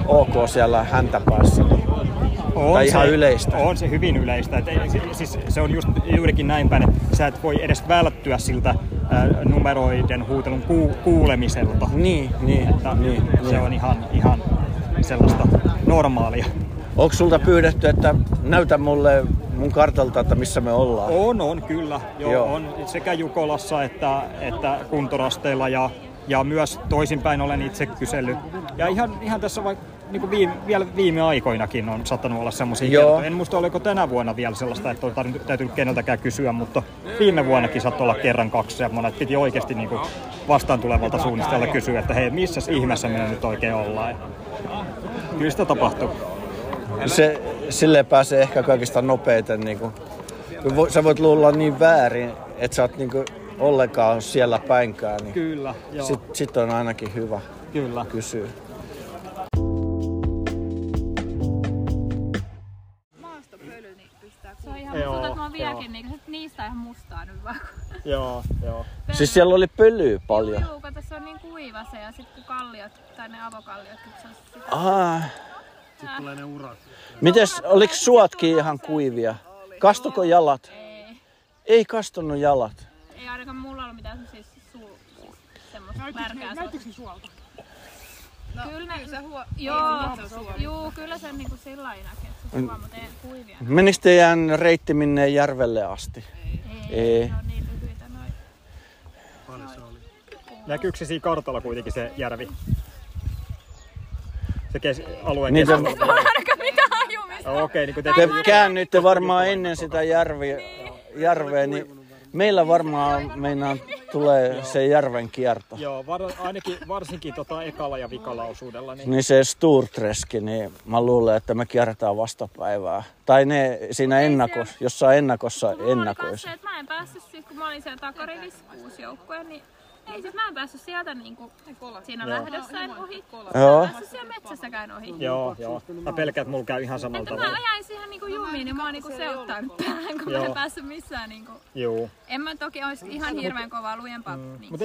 ok siellä häntäpäässä. Yleistä. On se hyvin yleistä. Siis se on juurikin näin päin, että sä et voi edes välttyä siltä numeroiden huutelun kuulemiselta. Se on ihan sellaista normaalia. Onko sulta pyydetty, että näytä mulle mun kartalta, että missä me ollaan? On kyllä. Joo. On sekä Jukolassa että kuntorasteilla ja myös toisinpäin olen itse kysellyt. Ja ihan tässä vaikka... Niin vielä viime aikoinakin on sattanut olla semmoisia kertoja. En muista, oliko tänä vuonna vielä sellaista, että on täytynyt keneltäkään kysyä, mutta viime vuonnakin saattoi olla kerran kaksi semmoinen, että piti oikeasti niin vastaan tulevalta suunnistajalta kysyä, että hei, missäs ihmeessä me nyt oikein ollaan. Kyllä sitä tapahtuu. Silleen pääsee ehkä kaikista nopeiten. Niin kuin. Sä voit luulla niin väärin, että sä oot niin kuin ollenkaan siellä päinkään. Niin kyllä, joo. Sit on ainakin hyvä kysyä. Vieläkin niistä ihan mustaa nyt vaan. Joo. Siis siellä oli pölyä paljon. Joo, kun tässä on niin kuiva se ja sitten kun kalliot, tai ne avokalliot, niin sitten tulee ne urat. Mites, oliko suotkin ihan kuivia? Kastuko jalat? Ei kastunut jalat. Ei ainakaan mulla ollut mitään siis semmoista märkää. Näyttikö se suolta? No, kyllä se on niinku sillain näkee, että se on suva, mutta ei kuivia. Menikö teidän reitti minne järvelle asti? Ei. Ne on niin lyhyitä noin. Paljon se oli. Näkyykö se siinä kartalla kuitenkin se järvi? Se alueen kesä. Niin se on ainakaan mitään ajumista. Okei, niin kun te käännytte varmaan ennen sitä järveä, niin... Meillä varmaan meinaan tulee se järven kierto. Joo, ainakin varsinkin ekalla ja vikalla osuudella. Niin se Sturtreski, niin mä luulen, että me kierretään vastapäivää. Tai ne siinä ennakossa ennakoissa. Mä en päässyt, kun mä olin siellä takarivissä 6 joukkoja, niin ei siis mä en päässyt sieltä niinku siinä lähdössä en ohi. Mä en päässyt siellä metsässäkään ohi. Joo. Mä pelkään, että mulla käy ihan samalla tavalla. Mä jäin siihen niinku jumiin, niin mä oon niinku seuttanut päähän, kun mä en päässyt missään niinku. Joo. En mä toki ois ihan hirveän kovaa lujempaa. Mut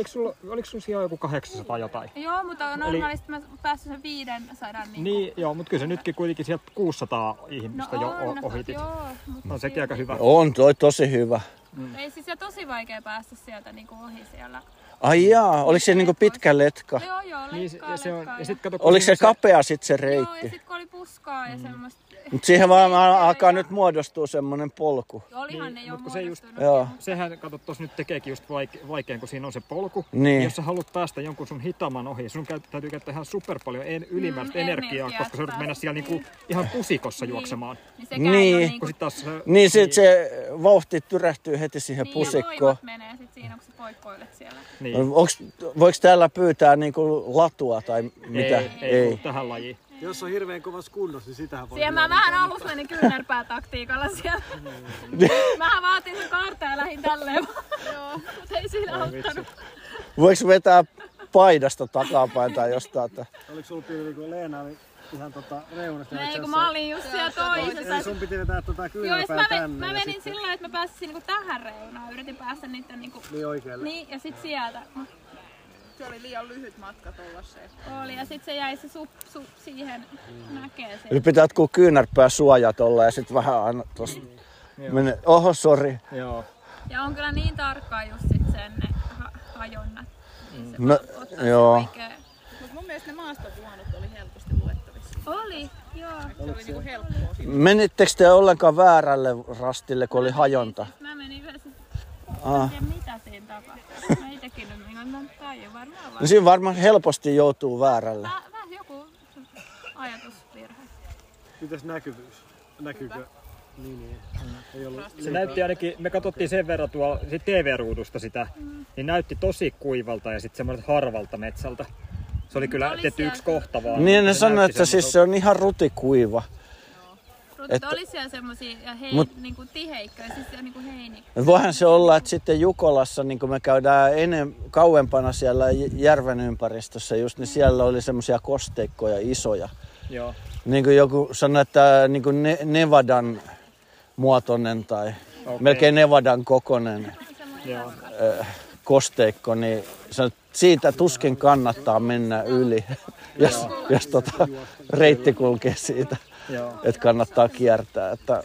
oliko sulla siellä joku 800 jotain? Joo, mutta normaalisti mä päässyt sen 500 niinku. Niin, joo, mut kyllä se nytkin kuitenkin sieltä 600 ihmistä jo ohitit. No sekin aika hyvä. On, toi tosi hyvä. Ei siis tosi vaikea päästä sieltä niinku ohi siellä. Ai jaa, oliko se niinku pitkä letka? Joo, letka. Oliko se kapea sit se reitti? Joo, ja sit kun oli puskaa ja semmoista. Mut siihen vaan alkaa nyt muodostua semmonen polku. Olihan ne jo muodostunut. Sehän, kato, tossa nyt tekeekin just vaikean, kun siinä on se polku. Niin. Jos sä haluat päästä jonkun sun hitaman ohi, sun täytyy käyttää ihan super paljon ylimääräistä energiaa, koska sä voit mennä siellä niinku ihan pusikossa juoksemaan. Niin, sit se vauhti tyrähtyy heti siihen pusikkoon. Niin, voimat menee sit siinä, kun sä poikkoilet siellä. Voiko täällä pyytää niinku latua tai mitä? Ei tähän lajiin. Jos on hirveän kovassa kunnossa, niin sitähän voi... Siellä mä vähän alussa menin kyynärpäätaktiikalla siellä. Mähän vaatin sen kartan ja lähdin tälleen. Joo, mutta ei siinä auttanut. Voiko vetää paidasta takapäin tai jostain? Oliko sulla pieni niin kuin Leena, niin ihan reunasta. No ei, kun mä olin just siellä toisessa. Eli sun piti vetää kyynärpää tänne. Mä menin sillä lailla, että mä pääsin niinku tähän reunaan. Yritin päästä niitten niinku... Niin oikealle. Niin, ja sit sieltä. Se oli liian lyhyt matka tuollaiseen. Oli, ja sit se jäi se sup siihen näkee. Eli pitää ottaa kyynärpää suojaa tuolla ja sit vähän aina tossa... Mene. Oho, sori. Joo. Ja on kyllä niin tarkkaa just sit sen hajonnat. Niin se joo. Mut mun mielestä ne maastokuvanut oli helposti luettavissa. Oli, joo. Se oli niinku helppoa. Menittekö te ollenkaan väärälle rastille, kun oli hajonta? Mä menin yhdessä. En tiedä mitä siinä tapahtui. Mä itekin nyt minun tajuan varmaan. No siinä varmaan helposti joutuu väärälle. Vähän joku ajatusvirhe. Mitäs näkyvyys? Näkyykö? Niin. Se näytti ainakin, me katsottiin sen verran tuolla TV-ruudusta sitä, niin näytti tosi kuivalta ja sitten semmoiset harvalta metsältä. Se oli kyllä tietty yksi kohta vaan. Niin ne sanoi, että siis se on ihan rutikuiva. Joo. Rutit oli siellä semmosia ja niinku tiheikköjä, siis siellä niinku heinikköjä. Voihan se olla, että sitten Jukolassa, niin kun me käydään kauempana siellä järven ympäristössä just, niin siellä oli semmoisia kosteikkoja isoja. Joo. Niin kuin joku sanoi, että niin kuin Nevadan muotoinen tai melkein Nevadan kokoinen kosteikko, niin siitä tuskin kannattaa mennä yli, jos reitti kulkee siitä, että kannattaa kiertää. Että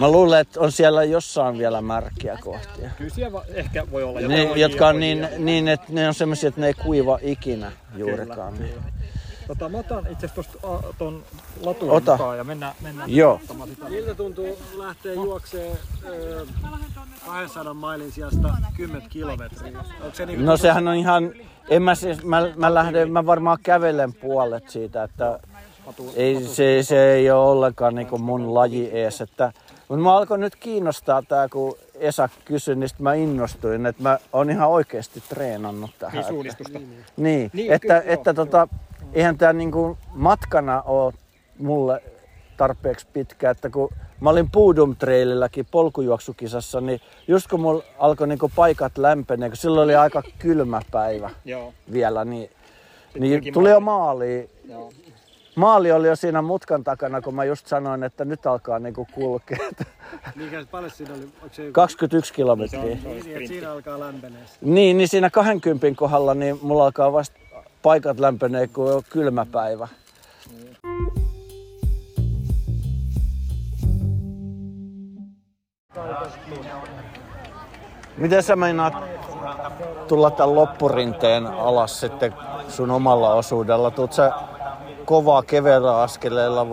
mä luulen, että on siellä jossain vielä märkiä kohtia. Kyllä siellä ehkä voi olla jotain. Jotka on niin, että ne on sellaisia, että ne ei kuiva ikinä juurikaan. Mä otan itse asiassa tuon latuun mukaan ja mennään. Joo. Miltä tuntuu lähteä juokseen 200 mailin sijasta 10 kilometriä? Se niin no sehän on ihan, mä varmaan kävelen puolet siitä, että se ei ole ollenkaan niin kuin mun laji ees. Mutta mä alkoi nyt kiinnostaa tää, kun Esa kysyi, niin mä innostuin, että mä oon ihan oikeesti treenannut tähän. Niin suunnistusta. Niin että eihän tää niinku matkana oo mulle tarpeeksi pitkä, että kun mä olin Puudum-treililläkin polkujuoksukisassa, niin just kun mulla alkoi niinku paikat lämpenee, kun silloin oli aika kylmä päivä vielä, niin tuli jo maaliin. Maali oli jo siinä mutkan takana, kun mä just sanoin, että nyt alkaa niinku kulkea. Mikä paljon siinä oli? 21 kilometriä. Niin, siinä alkaa lämpenee. Niin siinä 20 kohdalla niin mulla alkaa vasta paikat lämpenee, kun on kylmä päivä. Miten sä meinaat tulla tämän loppurinteen alas sitten sun omalla osuudella? Tuut sä kovaa keveellä askeleella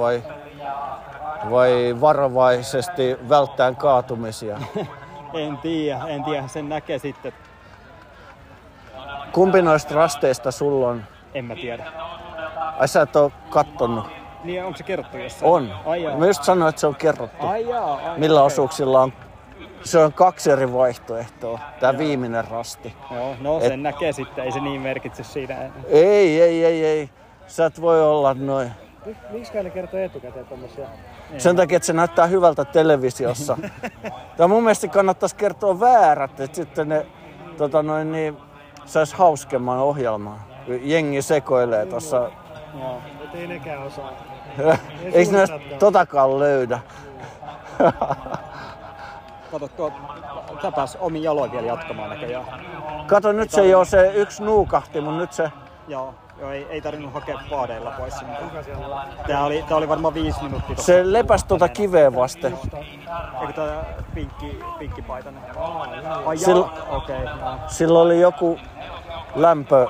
vai varovaisesti välttäen kaatumisia? En tiedä. Sen näkee sitten. Kumpi noista rasteista sulla on? En mä tiedä. Ai sä et oo kattonnut? Niin, onko se kerrottu jossain? On. Mä just sanoin, että se on kerrottu. Millä osuuksilla on? Se on 2 eri vaihtoehtoa, tää viimeinen rasti. Joo, no sen näkee sitten, ei se niin merkitse siinä. Ei. Sä et voi olla noin. Miksikään ne kertoo etukäteen tommosia? Sen takia, että se näyttää hyvältä televisiossa. Tää mun mielestä kannattais kertoa väärät, että sitten ne sais hauskemman ohjelman. Jengi sekoilee tossa. Joo, ettei nekään osaa. Eiks ne totakaan löydä? Kato, sä pääs omin jaloin vielä jatkamaan näköjään. Kato, nyt se ei oo se yksi nuukahti, mut nyt se... Joo, ei tarvinnut hakea paadeilla pois sinne. Tää oli varmaan 5 minuuttia. Se lepäs tuota kiveä vasten. Eikö tää pinkkipaitainen? Ai okei. Sillä oli joku lämpö.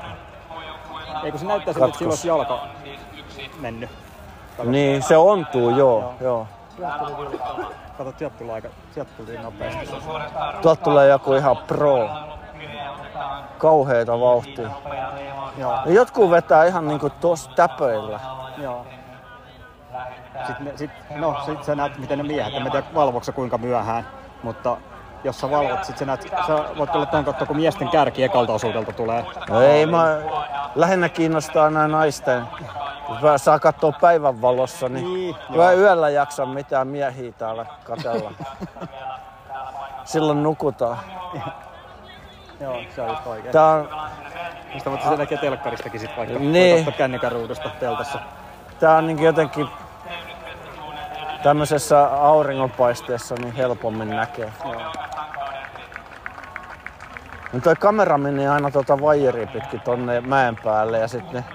Eikö se näyttää siltä, että sillä olisi jalka mennyt? Niin, se ontuu, joo. Kato, sieltä tuli nopeasti. Tuolta tulee joku ihan pro. Kauheita vauhtia. Joo. Jotkut vetää ihan niinku tossa täpöillä. Joo. Sit sä näet, miten ne miehet. En tiedä valvoksa kuinka myöhään, mutta jos sä valvot, sit sä voit tulla ton kautta, kun miesten kärki ekalta osuudelta tulee. No ei, mä lähinnä kiinnostaa nää naisten. Kun saa kattoo päivänvalossa, niin mä yöllä jaksa mitään miehiä täällä katella. Silloin nukutaan. Joo, se on just oikein. Mistä voitte sen näkee telkkaristakin sit vaikka. Niin. Voit ottaa kännykän ruudusta teltassa. Tämä on niin jotenkin tämmöisessä auringonpaisteessa niin helpommin näkee. Tuo kamera meni aina vaijeria pitkin tonne mäen päälle ja sitten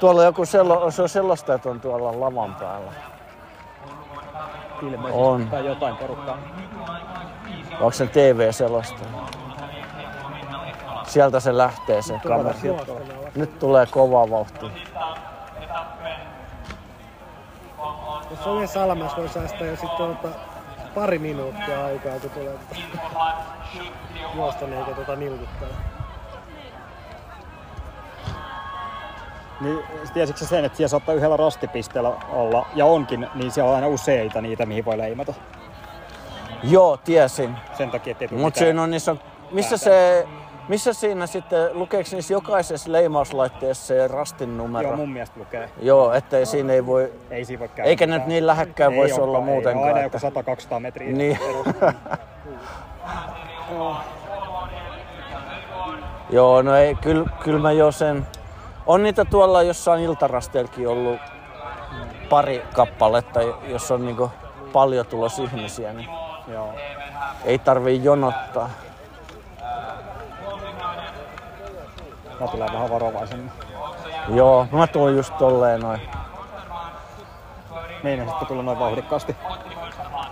tuolla joku sellaista, että on tuolla lavan päällä. Ilmeisesti on. Tai jotain porukkaa. Onko se TV-selosta? Sieltä se lähtee se kamera. Nyt tulee kova vauhti. Jos on yhdessä alamassa, voi säästää jo sitten pari minuuttia aikaa, kun tulee juosta, eikä nilkuttaa. Niin, tiesitkö sen, että siellä saattaa yhdellä rastipisteellä olla, ja onkin, niin siellä on aina useita niitä, mihin voi leimata? Joo, tiesin. Sen takia, ettei tule mitään. Missä siinä sitten, lukeeko niissä jokaisessa leimauslaitteessa se rastin numero? Joo, mun mielestä lukee. Joo, ettei siinä ei voi... Ei siinä voi käydä. Eikä nyt niin lähekkään voisi olla muutenkaan. Ei aina joku 100-200 metriä. Niin. Joo, no ei, kyllä mä jo sen... On niitä tuolla jossain iltarasteelkin ollut pari kappaletta, jos on niinku paljon tulos ihmisiä, niin joo. Ei tarvii jonottaa. Mä tulen vähän varovaisemmin. Joo, mä tuun just tolleen noin. Meinasitko tulla noin vauhdikkaasti?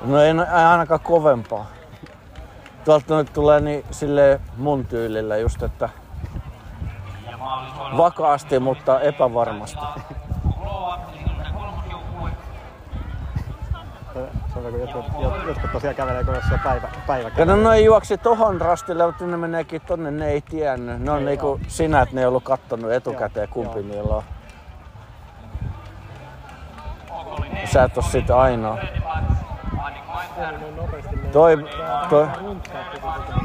No ei ainakaan kovempaa. Tuolta noin tulee niin silleen mun tyylillä just, että vakaasti, mutta epävarmasti. Jotkut tosiaan kävelee, kun jossain päivä kävelee. No ei juoksi tohon rastille, mutta ne meneekin tonne, ne ei tiennyt. Ne on niinku sinä, että ne ei ollut kattonut etukäteen, kumpi niillä on. Sä et oo sit ainoa. Toi.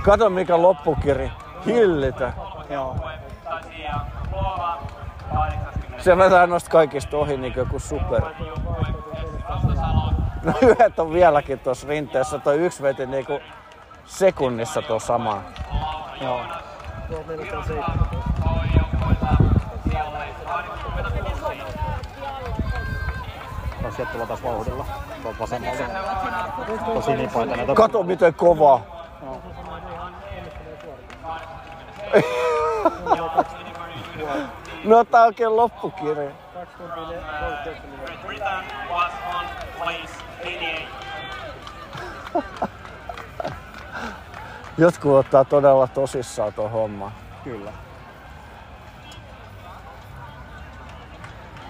Kato mikä loppukiri. Hillitä. Joo. Se vetää noista kaikista ohi niin kuin super. No yhdet on vieläkin tuossa rinteessä, toi yksi veti niinku sekunnissa tuo samaan. Joo. No sieltä tulee taas vauhdilla, tuolla vasemmalla. Tosi niin paita. Kato miten kova! No. No tää oikein loppukirja. Jotkut ottaa todella tosissaan tuon homman. Kyllä.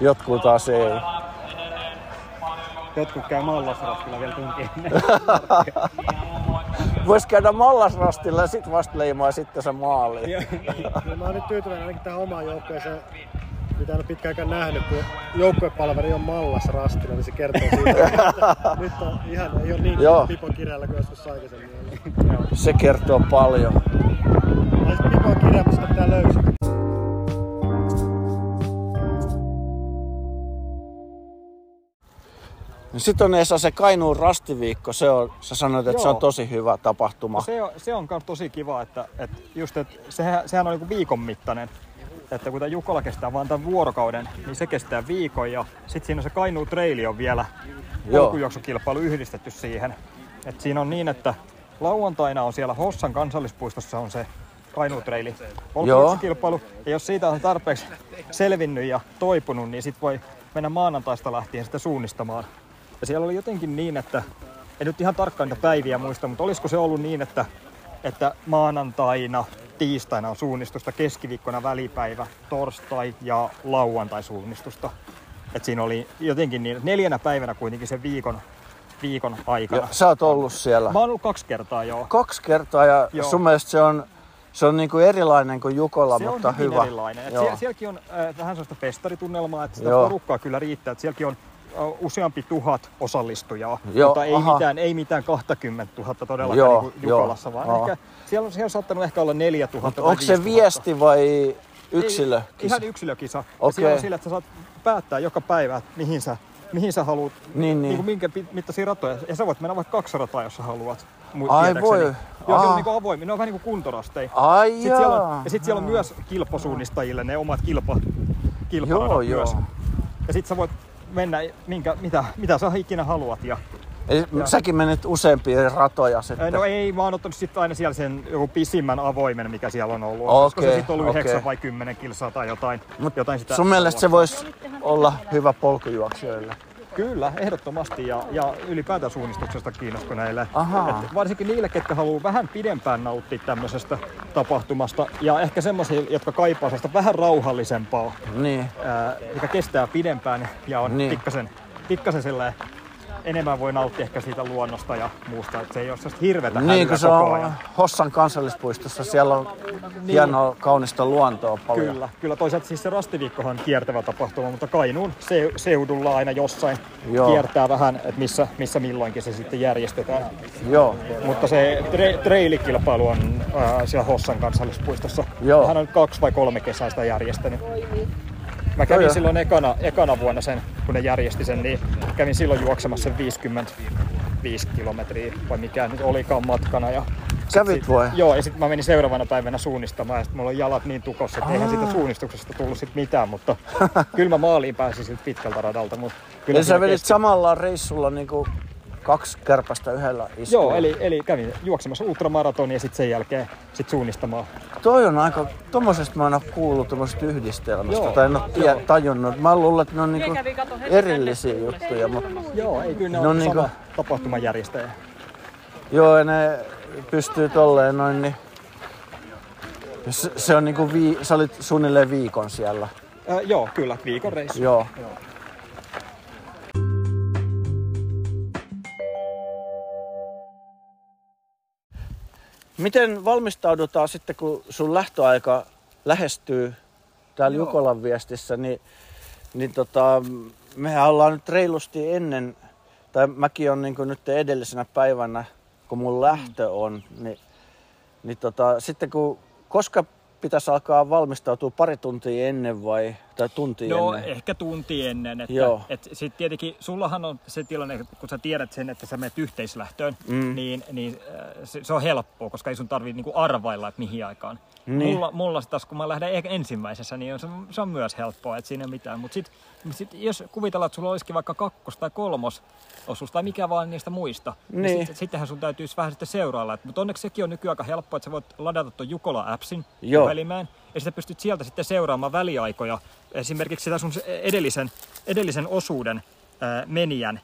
Jotkut taas ei. Jotkut käy mallasrastilla vielä tunkin. Vois käydä mallasrastilla ja sit vasta leimaa sitten se maaliin. No, mä oon nyt tyytyväinen ainakin tähän omaan joukkueeseen, mitä en ole pitkään aikaan nähnyt, kun joukkuepalveri on mallasrastilla, niin se kertoo siitä, että nyt on ihan, ei ole niin pipokirjalla kuin joskus aikaisemmin. Se kertoo paljon. Tai sitten pipokirja, mutta sitä pitää löysätä. Sitten on Esa se Kainuun rastiviikko, sä sanoit, että se on tosi hyvä tapahtuma. No se on tosi kiva, että just, että sehän on niin viikon mittainen. Että kun tämä Jukola kestää vaan tämän vuorokauden, niin se kestää viikon. Ja sitten siinä on se Kainuutreili on vielä polkujuoksukilpailu yhdistetty siihen. Että siinä on niin, että lauantaina on siellä Hossan kansallispuistossa on se Kainuutreili polkujuoksukilpailu. Ja jos siitä on tarpeeksi selvinnyt ja toipunut, niin sitten voi mennä maanantaista lähtien sitä suunnistamaan. Ja siellä oli jotenkin niin, että, en nyt ihan tarkkaan niitä päiviä muista, mutta olisiko se ollut niin, että maanantaina, tiistaina on suunnistusta, keskiviikkona välipäivä, torstai ja lauantai suunnistusta. Että siinä oli jotenkin niin, 4 päivänä kuitenkin sen viikon aikana. Ja sä oot ollut siellä? Mä oon ollut 2 kertaa, joo. 2 kertaa ja sun mielestä se on niin kuin erilainen kuin Jukola, se mutta hyvä. Se on erilainen. Sielläkin on vähän sellaista festaritunnelmaa, että sitä porukkaa kyllä riittää. Että sielläkin on useampi 1000 osallistujaa, mutta ei mitään 20 000 todellakaan niin kuin Jukolassa, vaan ehkä, siellä on saattanut ehkä olla 4 000 tai 5 000. Onko se viesti vai yksilökisa? Ihan yksilökisa. Okay. Siellä on sillä, että sä saat päättää joka päivä, että mihin sä haluat, niin minkä mittaisia ratoja. Ja sä voit mennä vaikka 2 rataa, jos sä haluat. Ai voi. Joo, siellä on niin kuin avoimia. Ne on vähän niin kuin kuntorasteja. Ai sitten siellä on myös kilpasuunnistajille ne omat kilparanat myös. Ja sit sä voit mennä mitä sä ikinä haluat. Ja säkin menet useampia ratoja sitten. No ei, mä oon ottanut sitten aina siellä sen joku pisimmän avoimen, mikä siellä on ollut. Olisiko se sitten ollut 9 vai 10 kilsaa tai jotain sitä. Sun mielestä se voisi olla hyvä polkujuoksijoille? Kyllä, ehdottomasti ja ylipäätään suunnistuksesta kiinnostuneille. Varsinkin niille, ketkä haluaa vähän pidempään nauttia tämmöisestä tapahtumasta ja ehkä semmoisia, jotka kaipaa sellaista vähän rauhallisempaa, niin. Mikä kestää pidempään ja on niin. pikkasen sellainen. Enemmän voi nauttia ehkä siitä luonnosta ja muusta, että se ei ole sellaista hirveätä niin, koko ajan. Niin, kun se on Hossan kansallispuistossa, siellä on hienoa, kaunista luontoa paljon. Kyllä, toisaalta siis se rastiviikkohan on kiertävä tapahtuma, mutta Kainuun seudulla aina jossain kiertää vähän, että missä milloinkin se sitten järjestetään. Joo. Mutta se treilikilpailu on siellä Hossan kansallispuistossa. Joo. Hän on 2 vai 3 kesää sitä järjestänyt. Mä kävin silloin ekana vuonna sen, kun ne järjesti sen, niin kävin silloin juoksemassa sen 55 kilometriä, vai mikä nyt olikaan matkana. Ja kävit voi? Joo, ja sitten mä menin seuraavana päivänä suunnistamaan, ja sitten mulla oli jalat niin tukossa, että eihän siitä suunnistuksesta tullut sit mitään, mutta kyllä mä maaliin pääsin siltä pitkältä radalta. Eli sä vedit samalla reissulla niinku 2 kärpästä yhdellä iskulla? Joo, eli kävin juoksemassa ultramaratonia ja sitten sen jälkeen sit suunnistamaan. Toi on aika, tommosesta mä en oo kuullut tommosesta yhdistelmästä, tai en oo tajunnut. Mä luulen, että ne on niinku erillisiä juttuja, mutta... Joo, ei kyllä ne on sama niinku... tapahtumajärjestäjä. Joo, ja ne pystyy tolleen noin, niin... Se on niinku sä olit suunnilleen viikon siellä. Joo, kyllä, viikon reissu. Joo. Miten valmistaudutaan sitten, kun sun lähtöaika lähestyy täällä Jukolan viestissä, niin mehän ollaan nyt reilusti ennen, tai mäkin on niin kuin nyt edellisenä päivänä, kun mun lähtö on, niin sitten kun, koska pitäisi alkaa valmistautua pari tuntia ennen vai, tai tunti ennen? No ehkä tunti ennen, että sit tietenkin sullahan on se tilanne, kun sä tiedät sen, että sä menet yhteislähtöön, niin se on helppoa, koska ei sun tarvitse niinku arvailla, että mihin aikaan. Niin. Mulla taas, kun mä lähden ensimmäisessä, niin se on myös helppoa, että siinä ei mitään, mutta sit jos kuvitellaan, että sulla olisikin vaikka 2. tai 3. osuus tai mikä vaan niistä muista, niin sittenhän sun täytyisi vähän sitten seurailla. Mutta onneksi sekin on nykyään aika helppoa, että sä voit ladata tuon Jukola-appsin välimään, ja sitten pystyt sieltä sitten seuraamaan väliaikoja. Esimerkiksi sitä sun edellisen osuuden menijän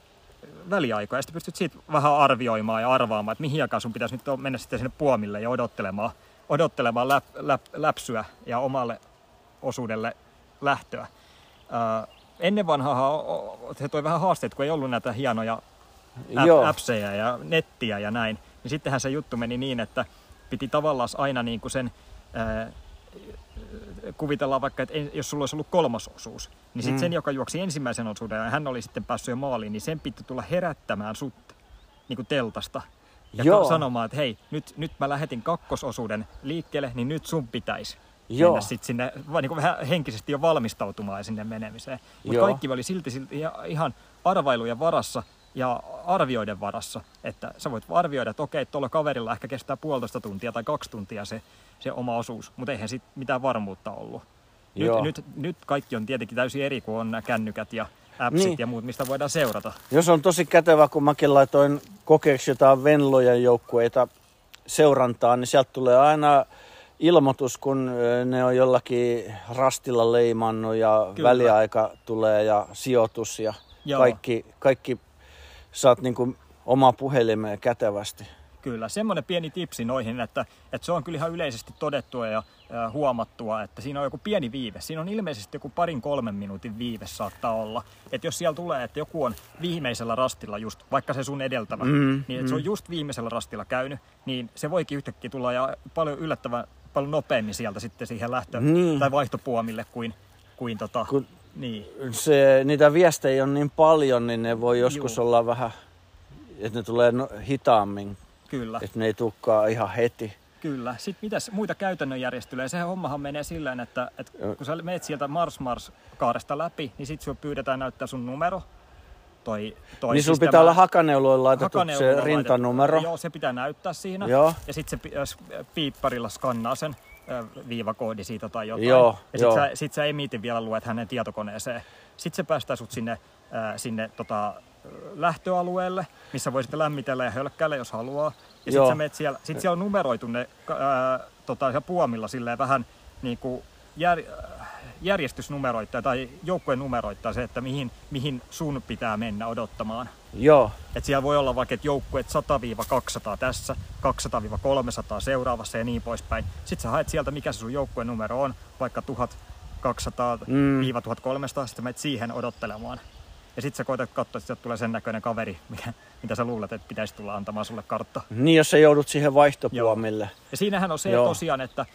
väliaikoja, ja sitten pystyt siitä vähän arvioimaan ja arvaamaan, että mihin aikaan sun pitäisi nyt mennä sitten sinne puomille ja odottelemaan läpsyä ja omalle osuudelle lähtöä. Ennen vanhaa se toi vähän haasteet, kun ei ollut näitä hienoja appseja ja nettiä ja näin. Niin sittenhän se juttu meni niin, että piti tavallaan aina niin kuin sen kuvitellaan vaikka, että jos sulla olisi ollut 3. osuus, niin sitten sen, joka juoksi ensimmäisen osuuden ja hän oli sitten päässyt jo maaliin, niin sen piti tulla herättämään sut niin kuin teltasta. Ja sanomaan, että hei, nyt mä lähetin 2. osuuden liikkeelle, niin nyt sun pitäisi. Mennä sitten sinne, vaan niin kuin vähän henkisesti jo valmistautumaan sinne menemiseen. Mutta kaikki oli silti ihan arvailujen varassa ja arvioiden varassa. Että sä voit arvioida, että okei, tuolla kaverilla ehkä kestää 1,5 tuntia tai 2 tuntia se oma osuus. Mutta eihän siitä mitään varmuutta ollut. Nyt kaikki on tietenkin täysin eri, kun on nämä kännykät ja appsit ja muut, mistä voidaan seurata. Jos on tosi kätevä, kun mäkin laitoin kokeeksi jotain Venlojen joukkueita seurantaan, niin sieltä tulee aina... ilmoitus, kun ne on jollakin rastilla leimannut ja väliaika tulee ja sijoitus ja kaikki saat niin kuin omaa puhelimeen kätevästi. Kyllä, semmoinen pieni tipsi noihin, että se on kyllä ihan yleisesti todettua ja huomattua, että siinä on joku pieni viive. Siinä on ilmeisesti joku 2-3 minuutin viive saattaa olla. Että jos siellä tulee, että joku on viimeisellä rastilla just, vaikka se sun edeltävä, niin että se on just viimeisellä rastilla käynyt, niin se voikin yhtäkkiä tulla ja paljon yllättävän paljon nopeammin sieltä sitten siihen lähtöön tai vaihtopuomille kuin niin. Niitä viestejä on niin paljon, niin ne voi joskus olla vähän, että ne tulee hitaammin. Kyllä. Että ne ei tulekaan ihan heti. Kyllä. Sitten mitäs muita käytännön järjestelyjä? Sehän hommahan menee silleen, että kun sä menet sieltä Mars-kaaresta läpi, niin sit sun pyydetään näyttää sun numero. Niin sun pitää olla hakaneuloilla laitettu se rintanumero. Joo, se pitää näyttää siinä. Joo. Ja sit se piipparilla skannaa sen viivakoodi siitä tai jotain. Joo, ja sit sä emitin vielä luet hänen tietokoneeseen. Sit se päästää sut sinne sinne lähtöalueelle, missä voi sitten lämmitellä ja hölkkäillä, jos haluaa. Ja sitten sä menet siellä, sit siellä on numeroitu ne siellä puomilla silleen vähän niin kuin järjestysnumeroittaa tai joukkueen numeroittaa se, että mihin sun pitää mennä odottamaan. Joo. Et siellä voi olla vaikka, että joukkueet 100-200 tässä, 200-300 seuraavassa ja niin poispäin. Sitten sä haet sieltä, mikä se sun joukkueen numero on, vaikka 1200-1300, sitten menet siihen odottelemaan. Ja sitten sä koetat katsoa, että tulee sen näköinen kaveri, mitä sä luulet, että pitäisi tulla antamaan sulle kartta. Niin, jos sä joudut siihen vaihtopuomille. Joo. Ja siinähän on se tosiaan, että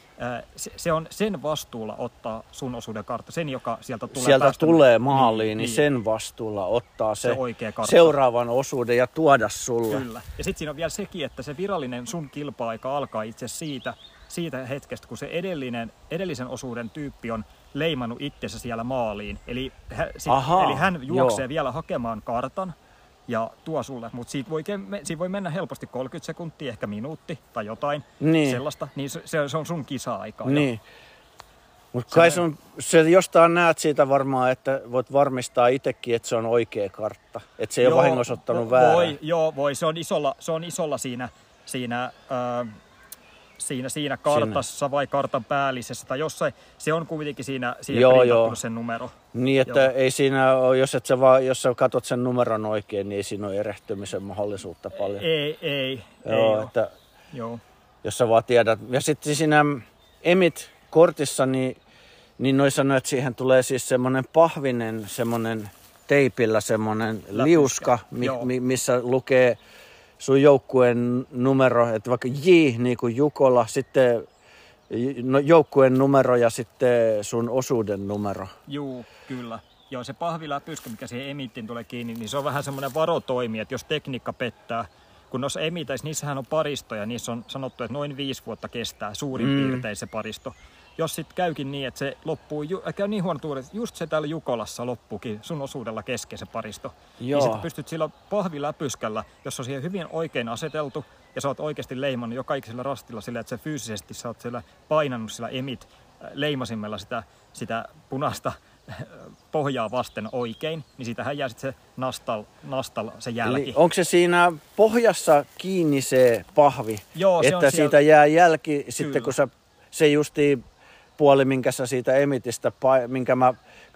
se on sen vastuulla ottaa sun osuuden kartta. Sen, joka sieltä tulee. Sieltä tulee maaliin, niin sen vastuulla ottaa se oikea kartta. Seuraavan osuuden ja tuoda sulle. Kyllä. Ja sitten siinä on vielä sekin, että se virallinen sun kilpa-aika alkaa itse siitä hetkestä, kun se edellisen osuuden tyyppi on leimannut itsensä siellä maaliin. Eli hän juoksee vielä hakemaan kartan ja tuo sulle. Mutta siitä voi mennä helposti 30 sekuntia, ehkä minuutti tai jotain sellaista. Niin se on sun kisa-aikaa. Niin. Mutta kai se jostain näet siitä varmaan, että voit varmistaa itsekin, että se on oikea kartta. Että se ei ole vahingossa ottanut väärää. Voi. Se on isolla siinä kartassa vai kartan päällisessä tai jossain, se on kuitenkin siinä printattu sen numero. Niin, että ei siinä ole, jos sä katot sen numeron oikein, niin ei siinä ole erehtymisen mahdollisuutta paljon. Ei, jos sä vaan tiedät. Ja sitten siinä EMIT-kortissa, niin noi sanoo, että siihen tulee siis semmoinen pahvinen, semmoinen teipillä semmoinen liuska, missä lukee sun joukkueen numero, että vaikka J, niin kuin Jukola, sitten joukkueen numero ja sitten sun osuuden numero. Joo, kyllä. Joo, se pahviläpyskä, mikä siihen emittiin tulee kiinni, niin se on vähän semmoinen varotoimi, että jos tekniikka pettää, kun noissa emitäis, niissähän on paristoja, niissä on sanottu, että noin 5 vuotta kestää suurin piirtein se paristo. Jos sitten käykin niin, että se loppuu, käy niin huono tuuri, että just se täällä Jukolassa loppuukin sun osuudella kesken se paristo. Joo. Niin sitten pystyt sillä pahviläpyskällä, jos on siihen hyvin oikein aseteltu ja sä oot oikeasti leimannut joka ikisellä rastilla sillä, että sä fyysisesti sä oot siellä painannut sillä emit leimasimella sitä punaista pohjaa vasten oikein, niin siitähän jää sitten se nastal se jälki. Eli onko se siinä pohjassa kiinni se pahvi? Joo, se että siitä jää jälki sitten, kun sä se justiin puoli, minkä sä siitä emitistä,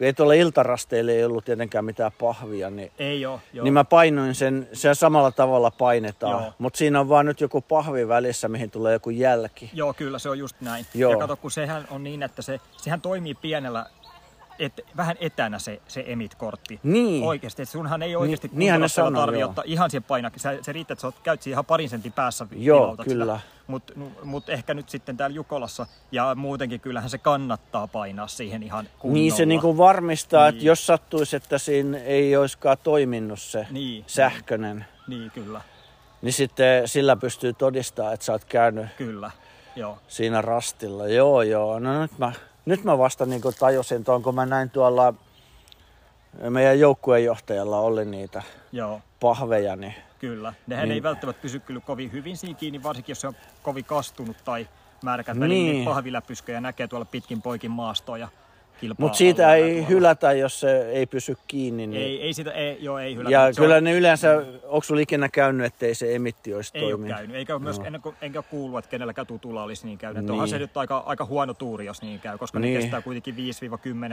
ei tuolla iltarasteilla ei ollut tietenkään mitään pahvia, niin, niin mä painoin sen samalla tavalla painetaan, mutta siinä on vaan nyt joku pahvi välissä, mihin tulee joku jälki. Joo, kyllä se on just näin. Joo. Ja kato, kun sehän on niin, että sehän toimii pienellä, vähän etänä se EMIT-kortti. Niin. Oikeasti, että sunhan ei oikeasti kunnolla tarvitse ottaa ihan siihen painakin. Se riittää, että käyt siihen ihan parin sentin päässä. Joo, kyllä. Mutta ehkä nyt sitten täällä Jukolassa ja muutenkin kyllähän se kannattaa painaa siihen ihan kunnolla. Niin se niinku varmistaa, että jos sattuisi, että siinä ei olisikaan toiminut se sähköinen. Niin, kyllä. Niin sitten sillä pystyy todistamaan, että sä oot käynyt siinä rastilla. Joo. No nyt mä vasta niin kun tajusin tuon, kun mä näin tuolla meidän joukkueenjohtajalla oli niitä pahveja. Niin, kyllä. Nehän ei välttämättä pysy kyllä kovin hyvin siinä kiinni, varsinkin jos se on kovin kastunut tai märkä. Niin pahviläpysköjä näkee tuolla pitkin poikin maastoa ja kilpaa. Mutta siitä ei hylätä, jos se ei pysy kiinni. Niin Ei hylätä. Ja kyllä ne yleensä, onko sulla ikinä käynyt, ettei se emitti olisi toiminut? Ei ole käynyt. Eikä myöskään, enkä kuullut, että kenelläkään tutulla olisi niin käynyt. Niin. Onhan se nyt aika huono tuuri, jos niin käy, koska ne kestää kuitenkin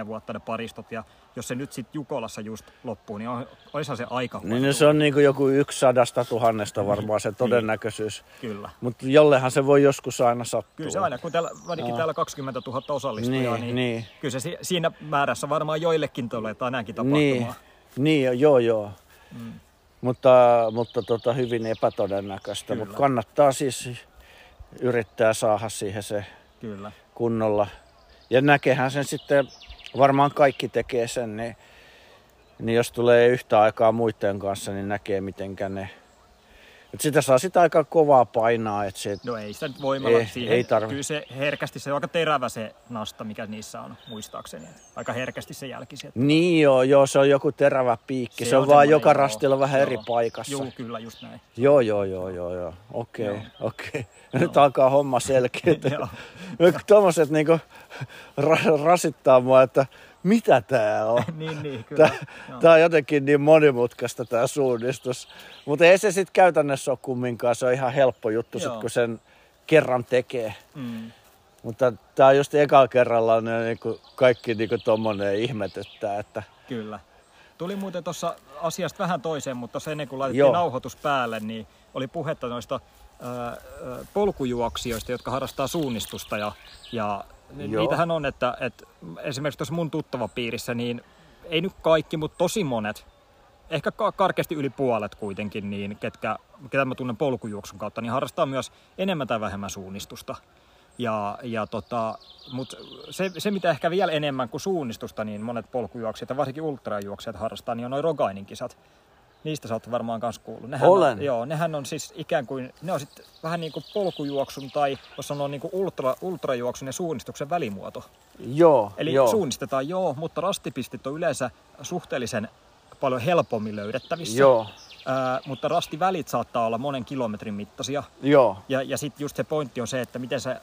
5-10 vuotta ne paristot. Ja jos se nyt sitten Jukolassa just loppuu, niin olisihan se aika huono. Niin se on niin kuin joku 1/100 000 varmaan se todennäköisyys. Kyllä. Mutta jollehan se voi joskus aina sattua. Kyllä se aina, kun täällä 20 000 osallistujaa, niin kyllä se siinä määrässä varmaan joillekin tulee tänäänkin tapahtumaan. Niin. Mutta hyvin epätodennäköistä. Mutta kannattaa siis yrittää saada siihen se kunnolla. Ja näkehän sen sitten, varmaan kaikki tekee sen, niin jos tulee yhtä aikaa muiden kanssa, niin näkee mitenkä ne. Et sitä saa sitä aika kovaa painaa. Et se, ei sitä nyt voimalla siihen. Kyllä se herkästi, se on aika terävä se nasta, mikä niissä on, muistaakseni. Aika herkästi se jälki. Niin joo, se on joku terävä piikki. Se on vaan joka rastilla vähän eri paikassa. Joo, kyllä, just näin. Joo. Okei. Nyt alkaa homma selkeä. Tuommoiset niinku rasittaa mua, että mitä tää on? niin, kyllä. Tää on jotenkin niin monimutkaista tää suunnistus. Mutta ei se sit käytännössä ole kumminkaan, se on ihan helppo juttu sit, kun sen kerran tekee. Mm. Mutta tää on just ekalla kerralla niin kaikki niin tommonen ihmetyttää, että... Kyllä. Tuli muuten tuossa asiasta vähän toiseen, mutta tuossa ennen kuin laitettiin nauhoitus päälle, niin oli puhetta noista polkujuoksijoista, jotka harrastaa suunnistusta ja niitähän on, että esimerkiksi tuossa mun tuttava piirissä, niin ei nyt kaikki, mutta tosi monet, ehkä karkeasti yli puolet kuitenkin, niin ketä mä tunnen polkujuoksun kautta, niin harrastaa myös enemmän tai vähemmän suunnistusta. Mutta se, mitä ehkä vielä enemmän kuin suunnistusta, niin monet polkujuoksijat ja varsinkin ultrajuoksijat harrastaa, niin on noin Rogainin kisat. Niistä sä oot varmaan kanssa kuullut. Olen. Nehän on siis ikään kuin, ne on sitten vähän niin kuin polkujuoksun tai jos sanoo niin kuin ultrajuoksun ja suunnistuksen välimuoto. Eli suunnistetaan mutta rastipistit on yleensä suhteellisen paljon helpommin löydettävissä. Mutta rastivälit saattaa olla monen kilometrin mittaisia. Ja sitten just se pointti on se, että miten sä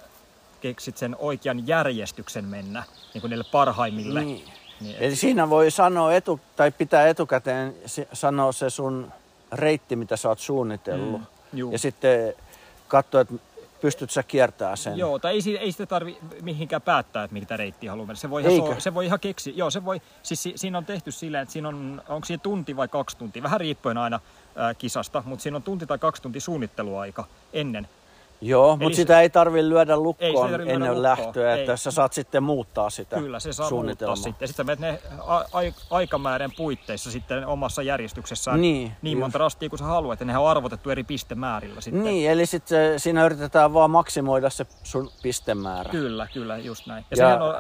keksit sen oikean järjestyksen mennä niin kuin niille parhaimmille. Niin, eli siinä voi sanoa pitää etukäteen sanoa se sun reitti, mitä sä oot suunnitellut. Ja sitten katsoa, että pystyt sä kiertämään sen. Tai ei sitä tarvi mihinkään päättää, että mitä reittiä haluaa mennä. Se voi ihan keksiä. Siinä on tehty silleen, että siinä on, onko siinä tunti vai 2 tuntia, vähän riippuen aina kisasta, mutta siinä on 1–2 tuntia suunnitteluaika ennen. Mutta sitä ei tarvitse lyödä lukkoon ennen lähtöä, että sä saat sitten muuttaa sitä suunnitelmaa. Kyllä, se saa muuttaa sitten. Ja sitten menet ne aikamäärän puitteissa sitten omassa järjestyksessään niin monta rastia kuin sä haluat. Ja nehän on arvotettu eri pistemäärillä sitten. Eli sitten siinä yritetään vaan maksimoida se sun pistemäärä. Kyllä, just näin. Ja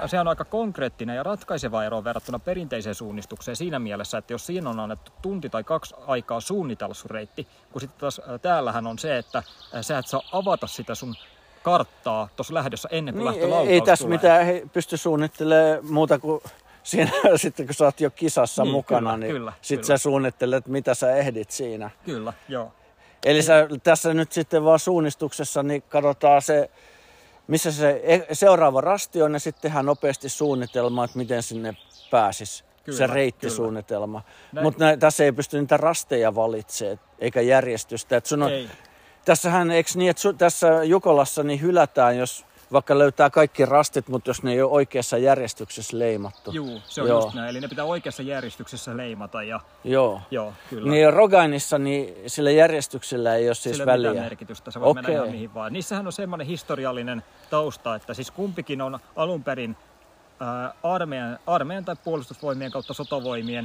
sehän on aika konkreettinen ja ratkaiseva ero verrattuna perinteiseen suunnistukseen siinä mielessä, että jos siinä on annettu 1–2 tuntia aikaa suunnitella sun reitti, kun sitten taas täällähän on se, että sä et saa avata sitä sun karttaa tuossa lähdössä ennen kuin lähtölaukaus tulee. Ei tässä mitään pysty suunnittelemaan muuta kuin siinä, sitten kun sä oot jo kisassa mukana, sä suunnittelet, mitä sä ehdit siinä. Eli sä tässä nyt sitten vaan suunnistuksessa, niin katsotaan se, missä se seuraava rasti on, ja sitten tehdään nopeasti suunnitelma, että miten sinne pääsisi. Se reittisuunnitelma. Mutta tässä ei pysty niitä rasteja valitsemaan, eikä järjestystä. Tässähän, eikö niin, että tässä Jukolassa niin hylätään, jos vaikka löytää kaikki rastit, mutta jos ne ei ole oikeassa järjestyksessä leimattu. Se on just näin. Eli ne pitää oikeassa järjestyksessä leimata. Kyllä. Niin Rogainissa niin sillä järjestyksellä ei ole siis väliä. Sillä ei mitään merkitystä, se voi mennä ihan mihin vaan. Niissähän on semmoinen historiallinen tausta, että siis kumpikin on alun perin armeijan tai puolustusvoimien kautta sotavoimien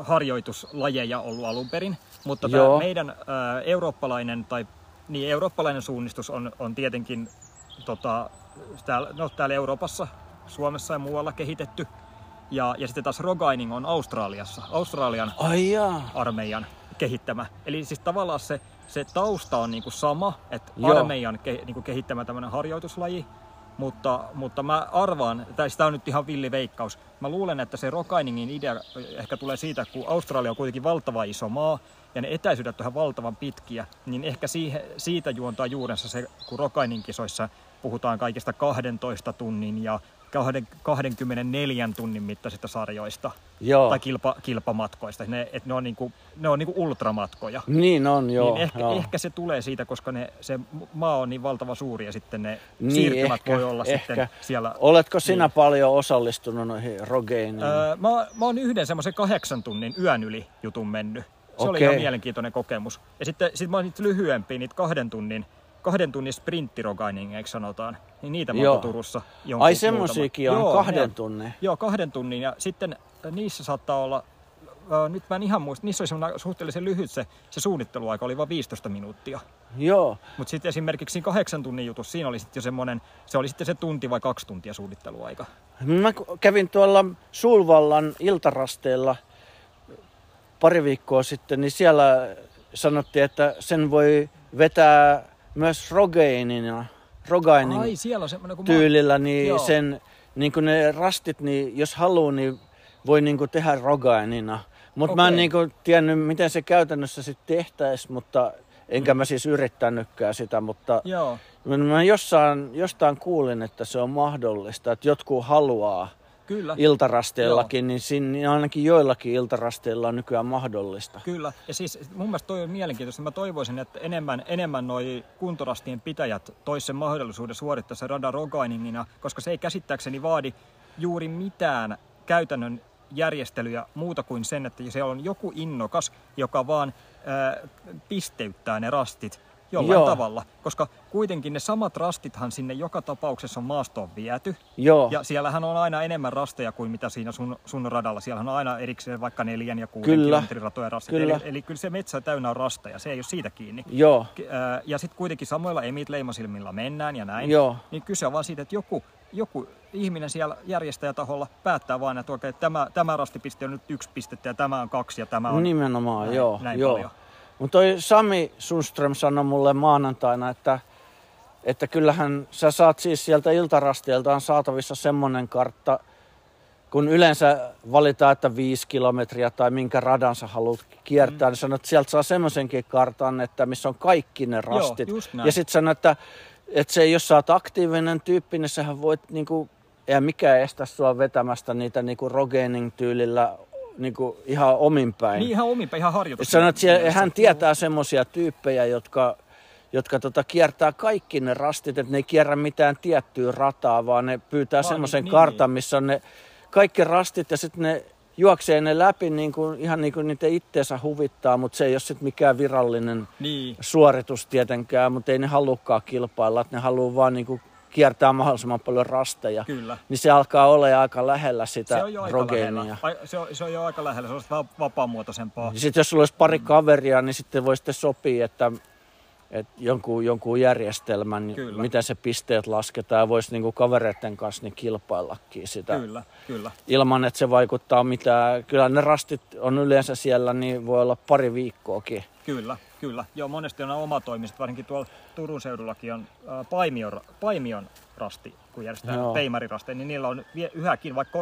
harjoituslajeja ollut alun perin. Mutta tämä meidän eurooppalainen suunnistus on tietenkin täällä Euroopassa, Suomessa ja muualla kehitetty. Ja sitten taas Rogainin on Australiassa, Australian armeijan kehittämä. Eli siis tavallaan se tausta on niinku sama, että armeijan kehittämä tämmöinen harjoituslaji. Mutta mä arvaan, tai sitä on nyt ihan villi veikkaus, mä luulen, että se Rogainingin idea ehkä tulee siitä, kun Australia on kuitenkin valtava iso maa, ja ne etäisyydet on valtavan pitkiä, niin ehkä siitä juontaa juurensa se, kun Rogainin kisoissa puhutaan kaikista 12 tunnin ja 24 tunnin mittaisista sarjoista tai kilpamatkoista. Ne on niinku ultramatkoja. Ehkä se tulee siitä, koska se maa on niin valtava suuri ja sitten ne siirtymät voi olla sitten siellä. Oletko sinä paljon osallistunut noihin Rogainiin? Mä oon yhden semmoisen 8 tunnin yön yli jutun mennyt. Se oli ihan mielenkiintoinen kokemus. Ja sitten mä oon niitä lyhyempiä, niitä 2 tunnin sprinttirogaining, eikö sanotaan, niin niitä mä oon Turussa jonkun. Ai semmosiakin on 2 tunnin. 2 tunnin ja sitten niissä saattaa olla, nyt mä en ihan muista, niissä oli semmoinen suhteellisen lyhyt se suunnitteluaika, oli vaan 15 minuuttia. Mutta sitten esimerkiksi siinä 8 tunnin jutussa, siinä oli sitten jo semmoinen, se oli sitten se 1–2 tuntia suunnitteluaika. Mä kävin tuolla Sulvallan iltarasteella pari viikkoa sitten, niin siellä sanottiin, että sen voi vetää myös Rogainin tyylillä, niin sen niin kuin ne rastit, niin jos haluaa, niin voi niin kuin tehdä Rogainina. Mutta mä en niin kuin tiennyt, miten se käytännössä sitten tehtäisiin, mutta enkä mä siis yrittänytkään sitä, mutta mä jostain kuulin, että se on mahdollista, että jotkut haluaa Kyllä. Iltarasteillakin, niin siinä ainakin joillakin iltarasteilla on nykyään mahdollista. Kyllä, ja siis mun mielestä toi on mielenkiintoista. Mä toivoisin, että enemmän noi kuntorastien pitäjät tois sen mahdollisuuden suorittaa se radan rogainingina, koska se ei käsittääkseni vaadi juuri mitään käytännön järjestelyjä muuta kuin sen, että siellä on joku innokas, joka vaan pisteyttää ne rastit jollain tavalla, koska kuitenkin ne samat rastithan sinne joka tapauksessa on maastoon viety. Joo. Ja siellähän on aina enemmän rasteja kuin mitä siinä sun radalla. Siellähän on aina erikseen vaikka 4 ja 6 kilometrin ratoja rastit. Eli kyllä se metsä täynnä on rasteja, se ei ole siitä kiinni. Joo. Ja sitten kuitenkin samoilla emit leimasilmilla mennään ja näin. Joo. Niin kyse on vaan siitä, että joku ihminen siellä järjestäjätaholla päättää vaan, että oikein, tämä rastipiste on nyt 1 pistettä ja tämä on 2 ja tämä on... Nimenomaan, näin, joo. Näin joo. Paljon. Mutta toi Sami Sundström sanoi mulle maanantaina, että kyllähän sä saat siis sieltä iltarasteelta on saatavissa semmoinen kartta, kun yleensä valitaan, että 5 kilometriä tai minkä radan sä haluat kiertää, niin sanot, että sieltä saa semmoisenkin kartan, että missä on kaikki ne rastit. Joo, just näin. Ja sit sanoi, että se, jos sä oot aktiivinen tyyppi, niin sähän voit, niinku, ja mikä estä sua vetämästä niitä niinku rogening-tyylillä niinku ihan omin päin. Niin ihan omin päin, ihan harjoitus. Sanoit, että hän tietää semmoisia tyyppejä, jotka kiertää kaikki ne rastit, että ne ei kierrä mitään tiettyä rataa, vaan ne pyytää semmoisen kartan, missä on ne kaikki rastit ja sitten ne juoksee ne läpi niinku, ihan niin kuin niitä itteensä huvittaa, mutta se ei ole sitten mikään virallinen suoritus tietenkään, mutta ei ne halukkaan kilpailla, että ne haluaa vaan niinku kiertää mahdollisimman paljon rasteja, kyllä. Niin se alkaa olla aika lähellä sitä rogeenia. Se on jo aika lähellä, se on vähän vapaamuotoisempaa. Sitten jos sulla olisi pari kaveria, niin sitten voi sitten sopia, että jonkun järjestelmän, kyllä. Miten se pisteet lasketaan, ja voisi niin kuin kavereiden kanssa niin kilpaillakin sitä. Kyllä. Ilman, että se vaikuttaa mitään. Kyllä ne rastit on yleensä siellä, niin voi olla pari viikkoakin. Kyllä. Joo, monesti on omatoimiset, varsinkin tuolla Turun seudullakin on Paimion rasti, kun järjestetään peimarirasteja, niin niillä on yhäkin, vaikka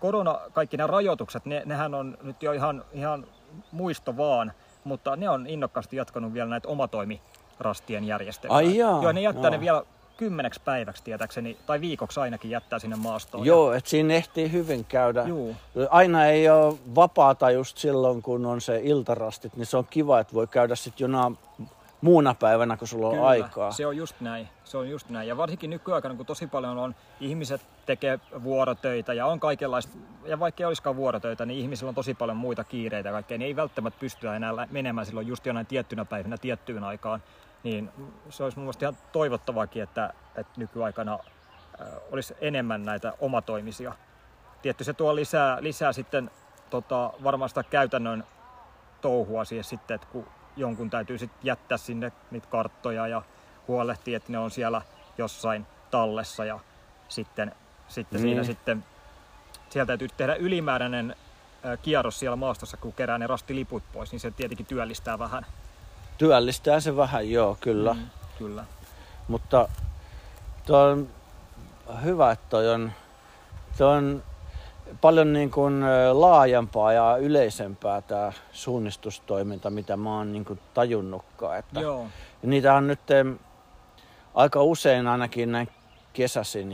korona kaikki nämä rajoitukset, nehän on nyt jo ihan muisto vaan, mutta ne on innokkaasti jatkanut vielä näitä omatoimirastien järjestelmää. Ai jaa, joo, ne jättää ne vielä 10 päiväksi tietääkseni, tai viikoksi ainakin jättää sinne maastoon. Joo, että siinä ehtii hyvin käydä. Juu. Aina ei ole vapaata just silloin, kun on se iltarastit, niin se on kiva, että voi käydä sitten jonain muuna päivänä, kun sulla on kyllä, aikaa. Se on just näin. Ja varsinkin nykyaikana, kun tosi paljon on ihmiset tekee vuorotöitä ja on kaikenlaista, ja vaikka ei olisikaan vuorotöitä, niin ihmisillä on tosi paljon muita kiireitä ja kaikkea. Ne ei välttämättä pysty enää menemään silloin just jonain tiettynä päivänä tiettyyn aikaan. Niin se olisi mun mielestä ihan toivottavaakin, että nykyaikana olisi enemmän näitä omatoimisia. Tietysti se tuo lisää sitten varmaan sitä käytännön touhua siihen sitten, että kun jonkun täytyy sitten jättää sinne niitä karttoja ja huolehtia, että ne on siellä jossain tallessa ja sitten siinä sitten siellä täytyy tehdä ylimääräinen kierros siellä maastossa, kun kerää ne rastiliput pois, niin se tietenkin työllistää vähän. Työllistää se vähän, joo, kyllä. Kyllä. Mutta toi on hyvä, että toi on paljon niin kuin laajempaa ja yleisempää tämä suunnistustoiminta, mitä mä oon niin kuin tajunnutkaan. Että niitä on nyt aika usein ainakin näin kesäsin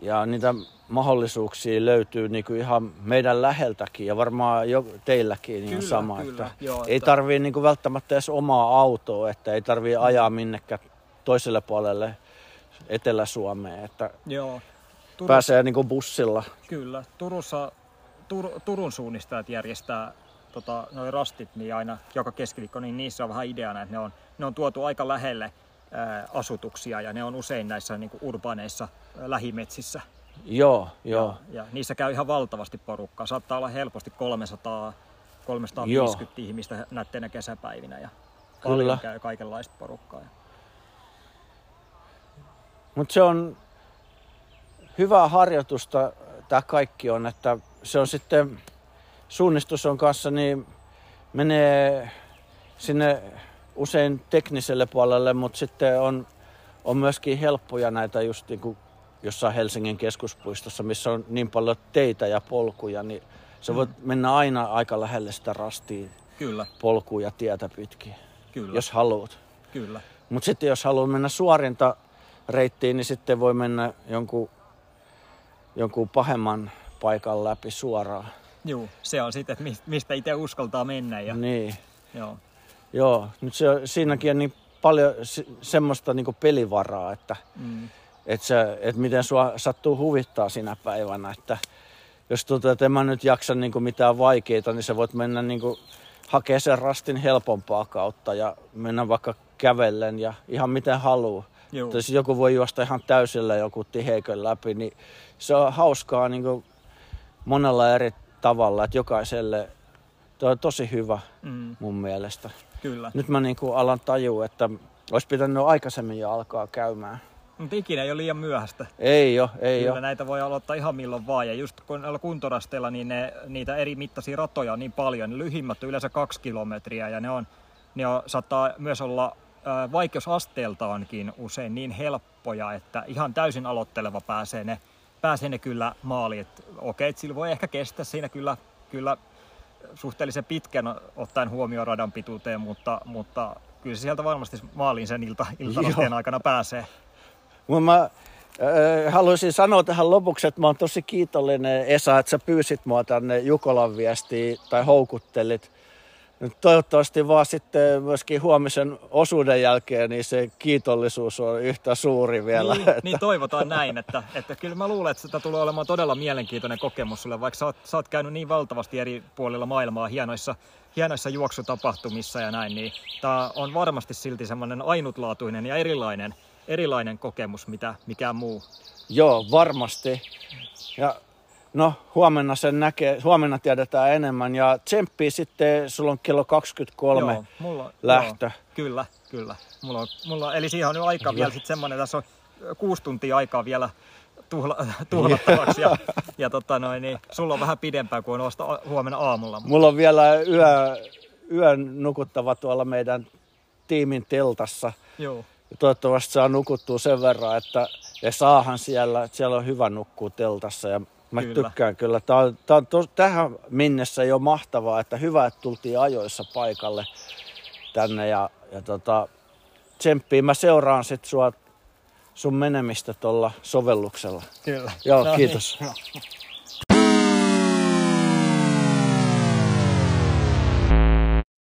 ja niitä mahdollisuuksia löytyy niinku ihan meidän läheltäkin ja varmaan jo teilläkin ihan sama. Kyllä, että joo, ei tarvii niinku välttämättä edes omaa autoa, että ei tarvii ajaa minnekään toiselle puolelle Etelä-Suomeen, että pääsee niinku bussilla. Kyllä, Turun suunnistajat järjestää noi rastit niin aina joka keskiviikko, niin niissä on vähän ideana, että ne on tuotu aika lähelle asutuksia ja ne on usein näissä niinku urbaaneissa lähimetsissä. Joo. Ja niissä käy ihan valtavasti porukkaa. Saattaa olla helposti 300-350 ihmistä nätteinä kesäpäivinä ja paljon kyllä. Käy kaikenlaista porukkaa. Mutta se on hyvää harjoitusta, tämä kaikki on, että se on sitten suunnistus on kanssa, niin menee sinne usein tekniselle puolelle, mutta sitten on myöskin helppoja näitä just niin kuin jossain Helsingin keskuspuistossa, missä on niin paljon teitä ja polkuja, niin sä voit mennä aina aika lähelle sitä rastia polkuja ja tietä pitkin, jos haluat. Kyllä. Mutta sitten jos haluaa mennä suorinta reittiin, niin sitten voi mennä jonkun jonkun pahemman paikan läpi suoraan. Joo, se on sitten, että mistä itse uskaltaa mennä. Ja... Niin. Joo. Joo, nyt se, siinäkin on niin paljon semmoista niin kuin pelivaraa, että että miten sua sattuu huvittaa sinä päivänä. Että jos tuntuu, että en mä nyt jaksa niin kuin mitään vaikeita, niin sä voit mennä niin kuin, hakea sen rastin helpompaa kautta ja mennä vaikka kävellen ja ihan miten haluaa. Jos joku voi juosta ihan täysillä joku tiheikön läpi, niin se on hauskaa niin kuin monella eri tavalla, että jokaiselle tuo on tosi hyvä mun mielestä. Kyllä. Nyt mä niin kuin alan tajua, että olisi pitänyt aikaisemmin jo alkaa käymään. Mutta ikinä ei ole liian myöhäistä. Ei ole, ei ole. Kyllä näitä voi aloittaa ihan milloin vaan. Ja just kun on kuntorasteilla, niin niitä eri mittaisia ratoja on niin paljon. Ne lyhimmät on yleensä 2 kilometriä ja ne on, saattaa myös olla vaikeusasteeltaankin usein niin helppoja, että ihan täysin aloitteleva pääsee ne kyllä maaliin. Okei, sillä voi ehkä kestää siinä kyllä suhteellisen pitkän ottaen huomioon radan pituuteen, mutta kyllä se sieltä varmasti maaliin sen iltarasteen aikana pääsee. Mä haluaisin sanoa tähän lopuksi, että mä oon tosi kiitollinen, Esa, että sä pyysit mua tänne Jukolan viestiin tai houkuttelit. Nyt toivottavasti vaan sitten myöskin huomisen osuuden jälkeen niin se kiitollisuus on yhtä suuri vielä. Niin, että... niin toivotaan näin, että kyllä mä luulen, että sitä tulee olemaan todella mielenkiintoinen kokemus sulle, vaikka sä oot käynyt niin valtavasti eri puolilla maailmaa hienoissa juoksutapahtumissa ja näin, niin tää on varmasti silti semmoinen ainutlaatuinen ja erilainen kokemus, mitä mikään muu. Joo, varmasti. Ja no, huomenna sen näkee, huomenna tiedetään enemmän ja tsemppii sitten, sulla on kello 23 joo, lähtö. Joo, kyllä. Mulla, eli siihen on nyt aikaa vielä sitten semmoinen, tässä on 6 tuntia aikaa vielä tuhlattavaksi ja niin, sulla on vähän pidempää kuin on huomenna aamulla. Mulla on vielä yön nukuttava tuolla meidän tiimin teltassa. Joo. Toivottavasti saa nukuttua sen verran, että saahan siellä on hyvä nukkua teltassa ja mä tykkään kyllä. Tähän mennessä ei ole mahtavaa, että hyvä, että tultiin ajoissa paikalle tänne ja tsemppiin. Mä seuraan sit sun menemistä tuolla sovelluksella. Kyllä. Joo, no, kiitos. Niin.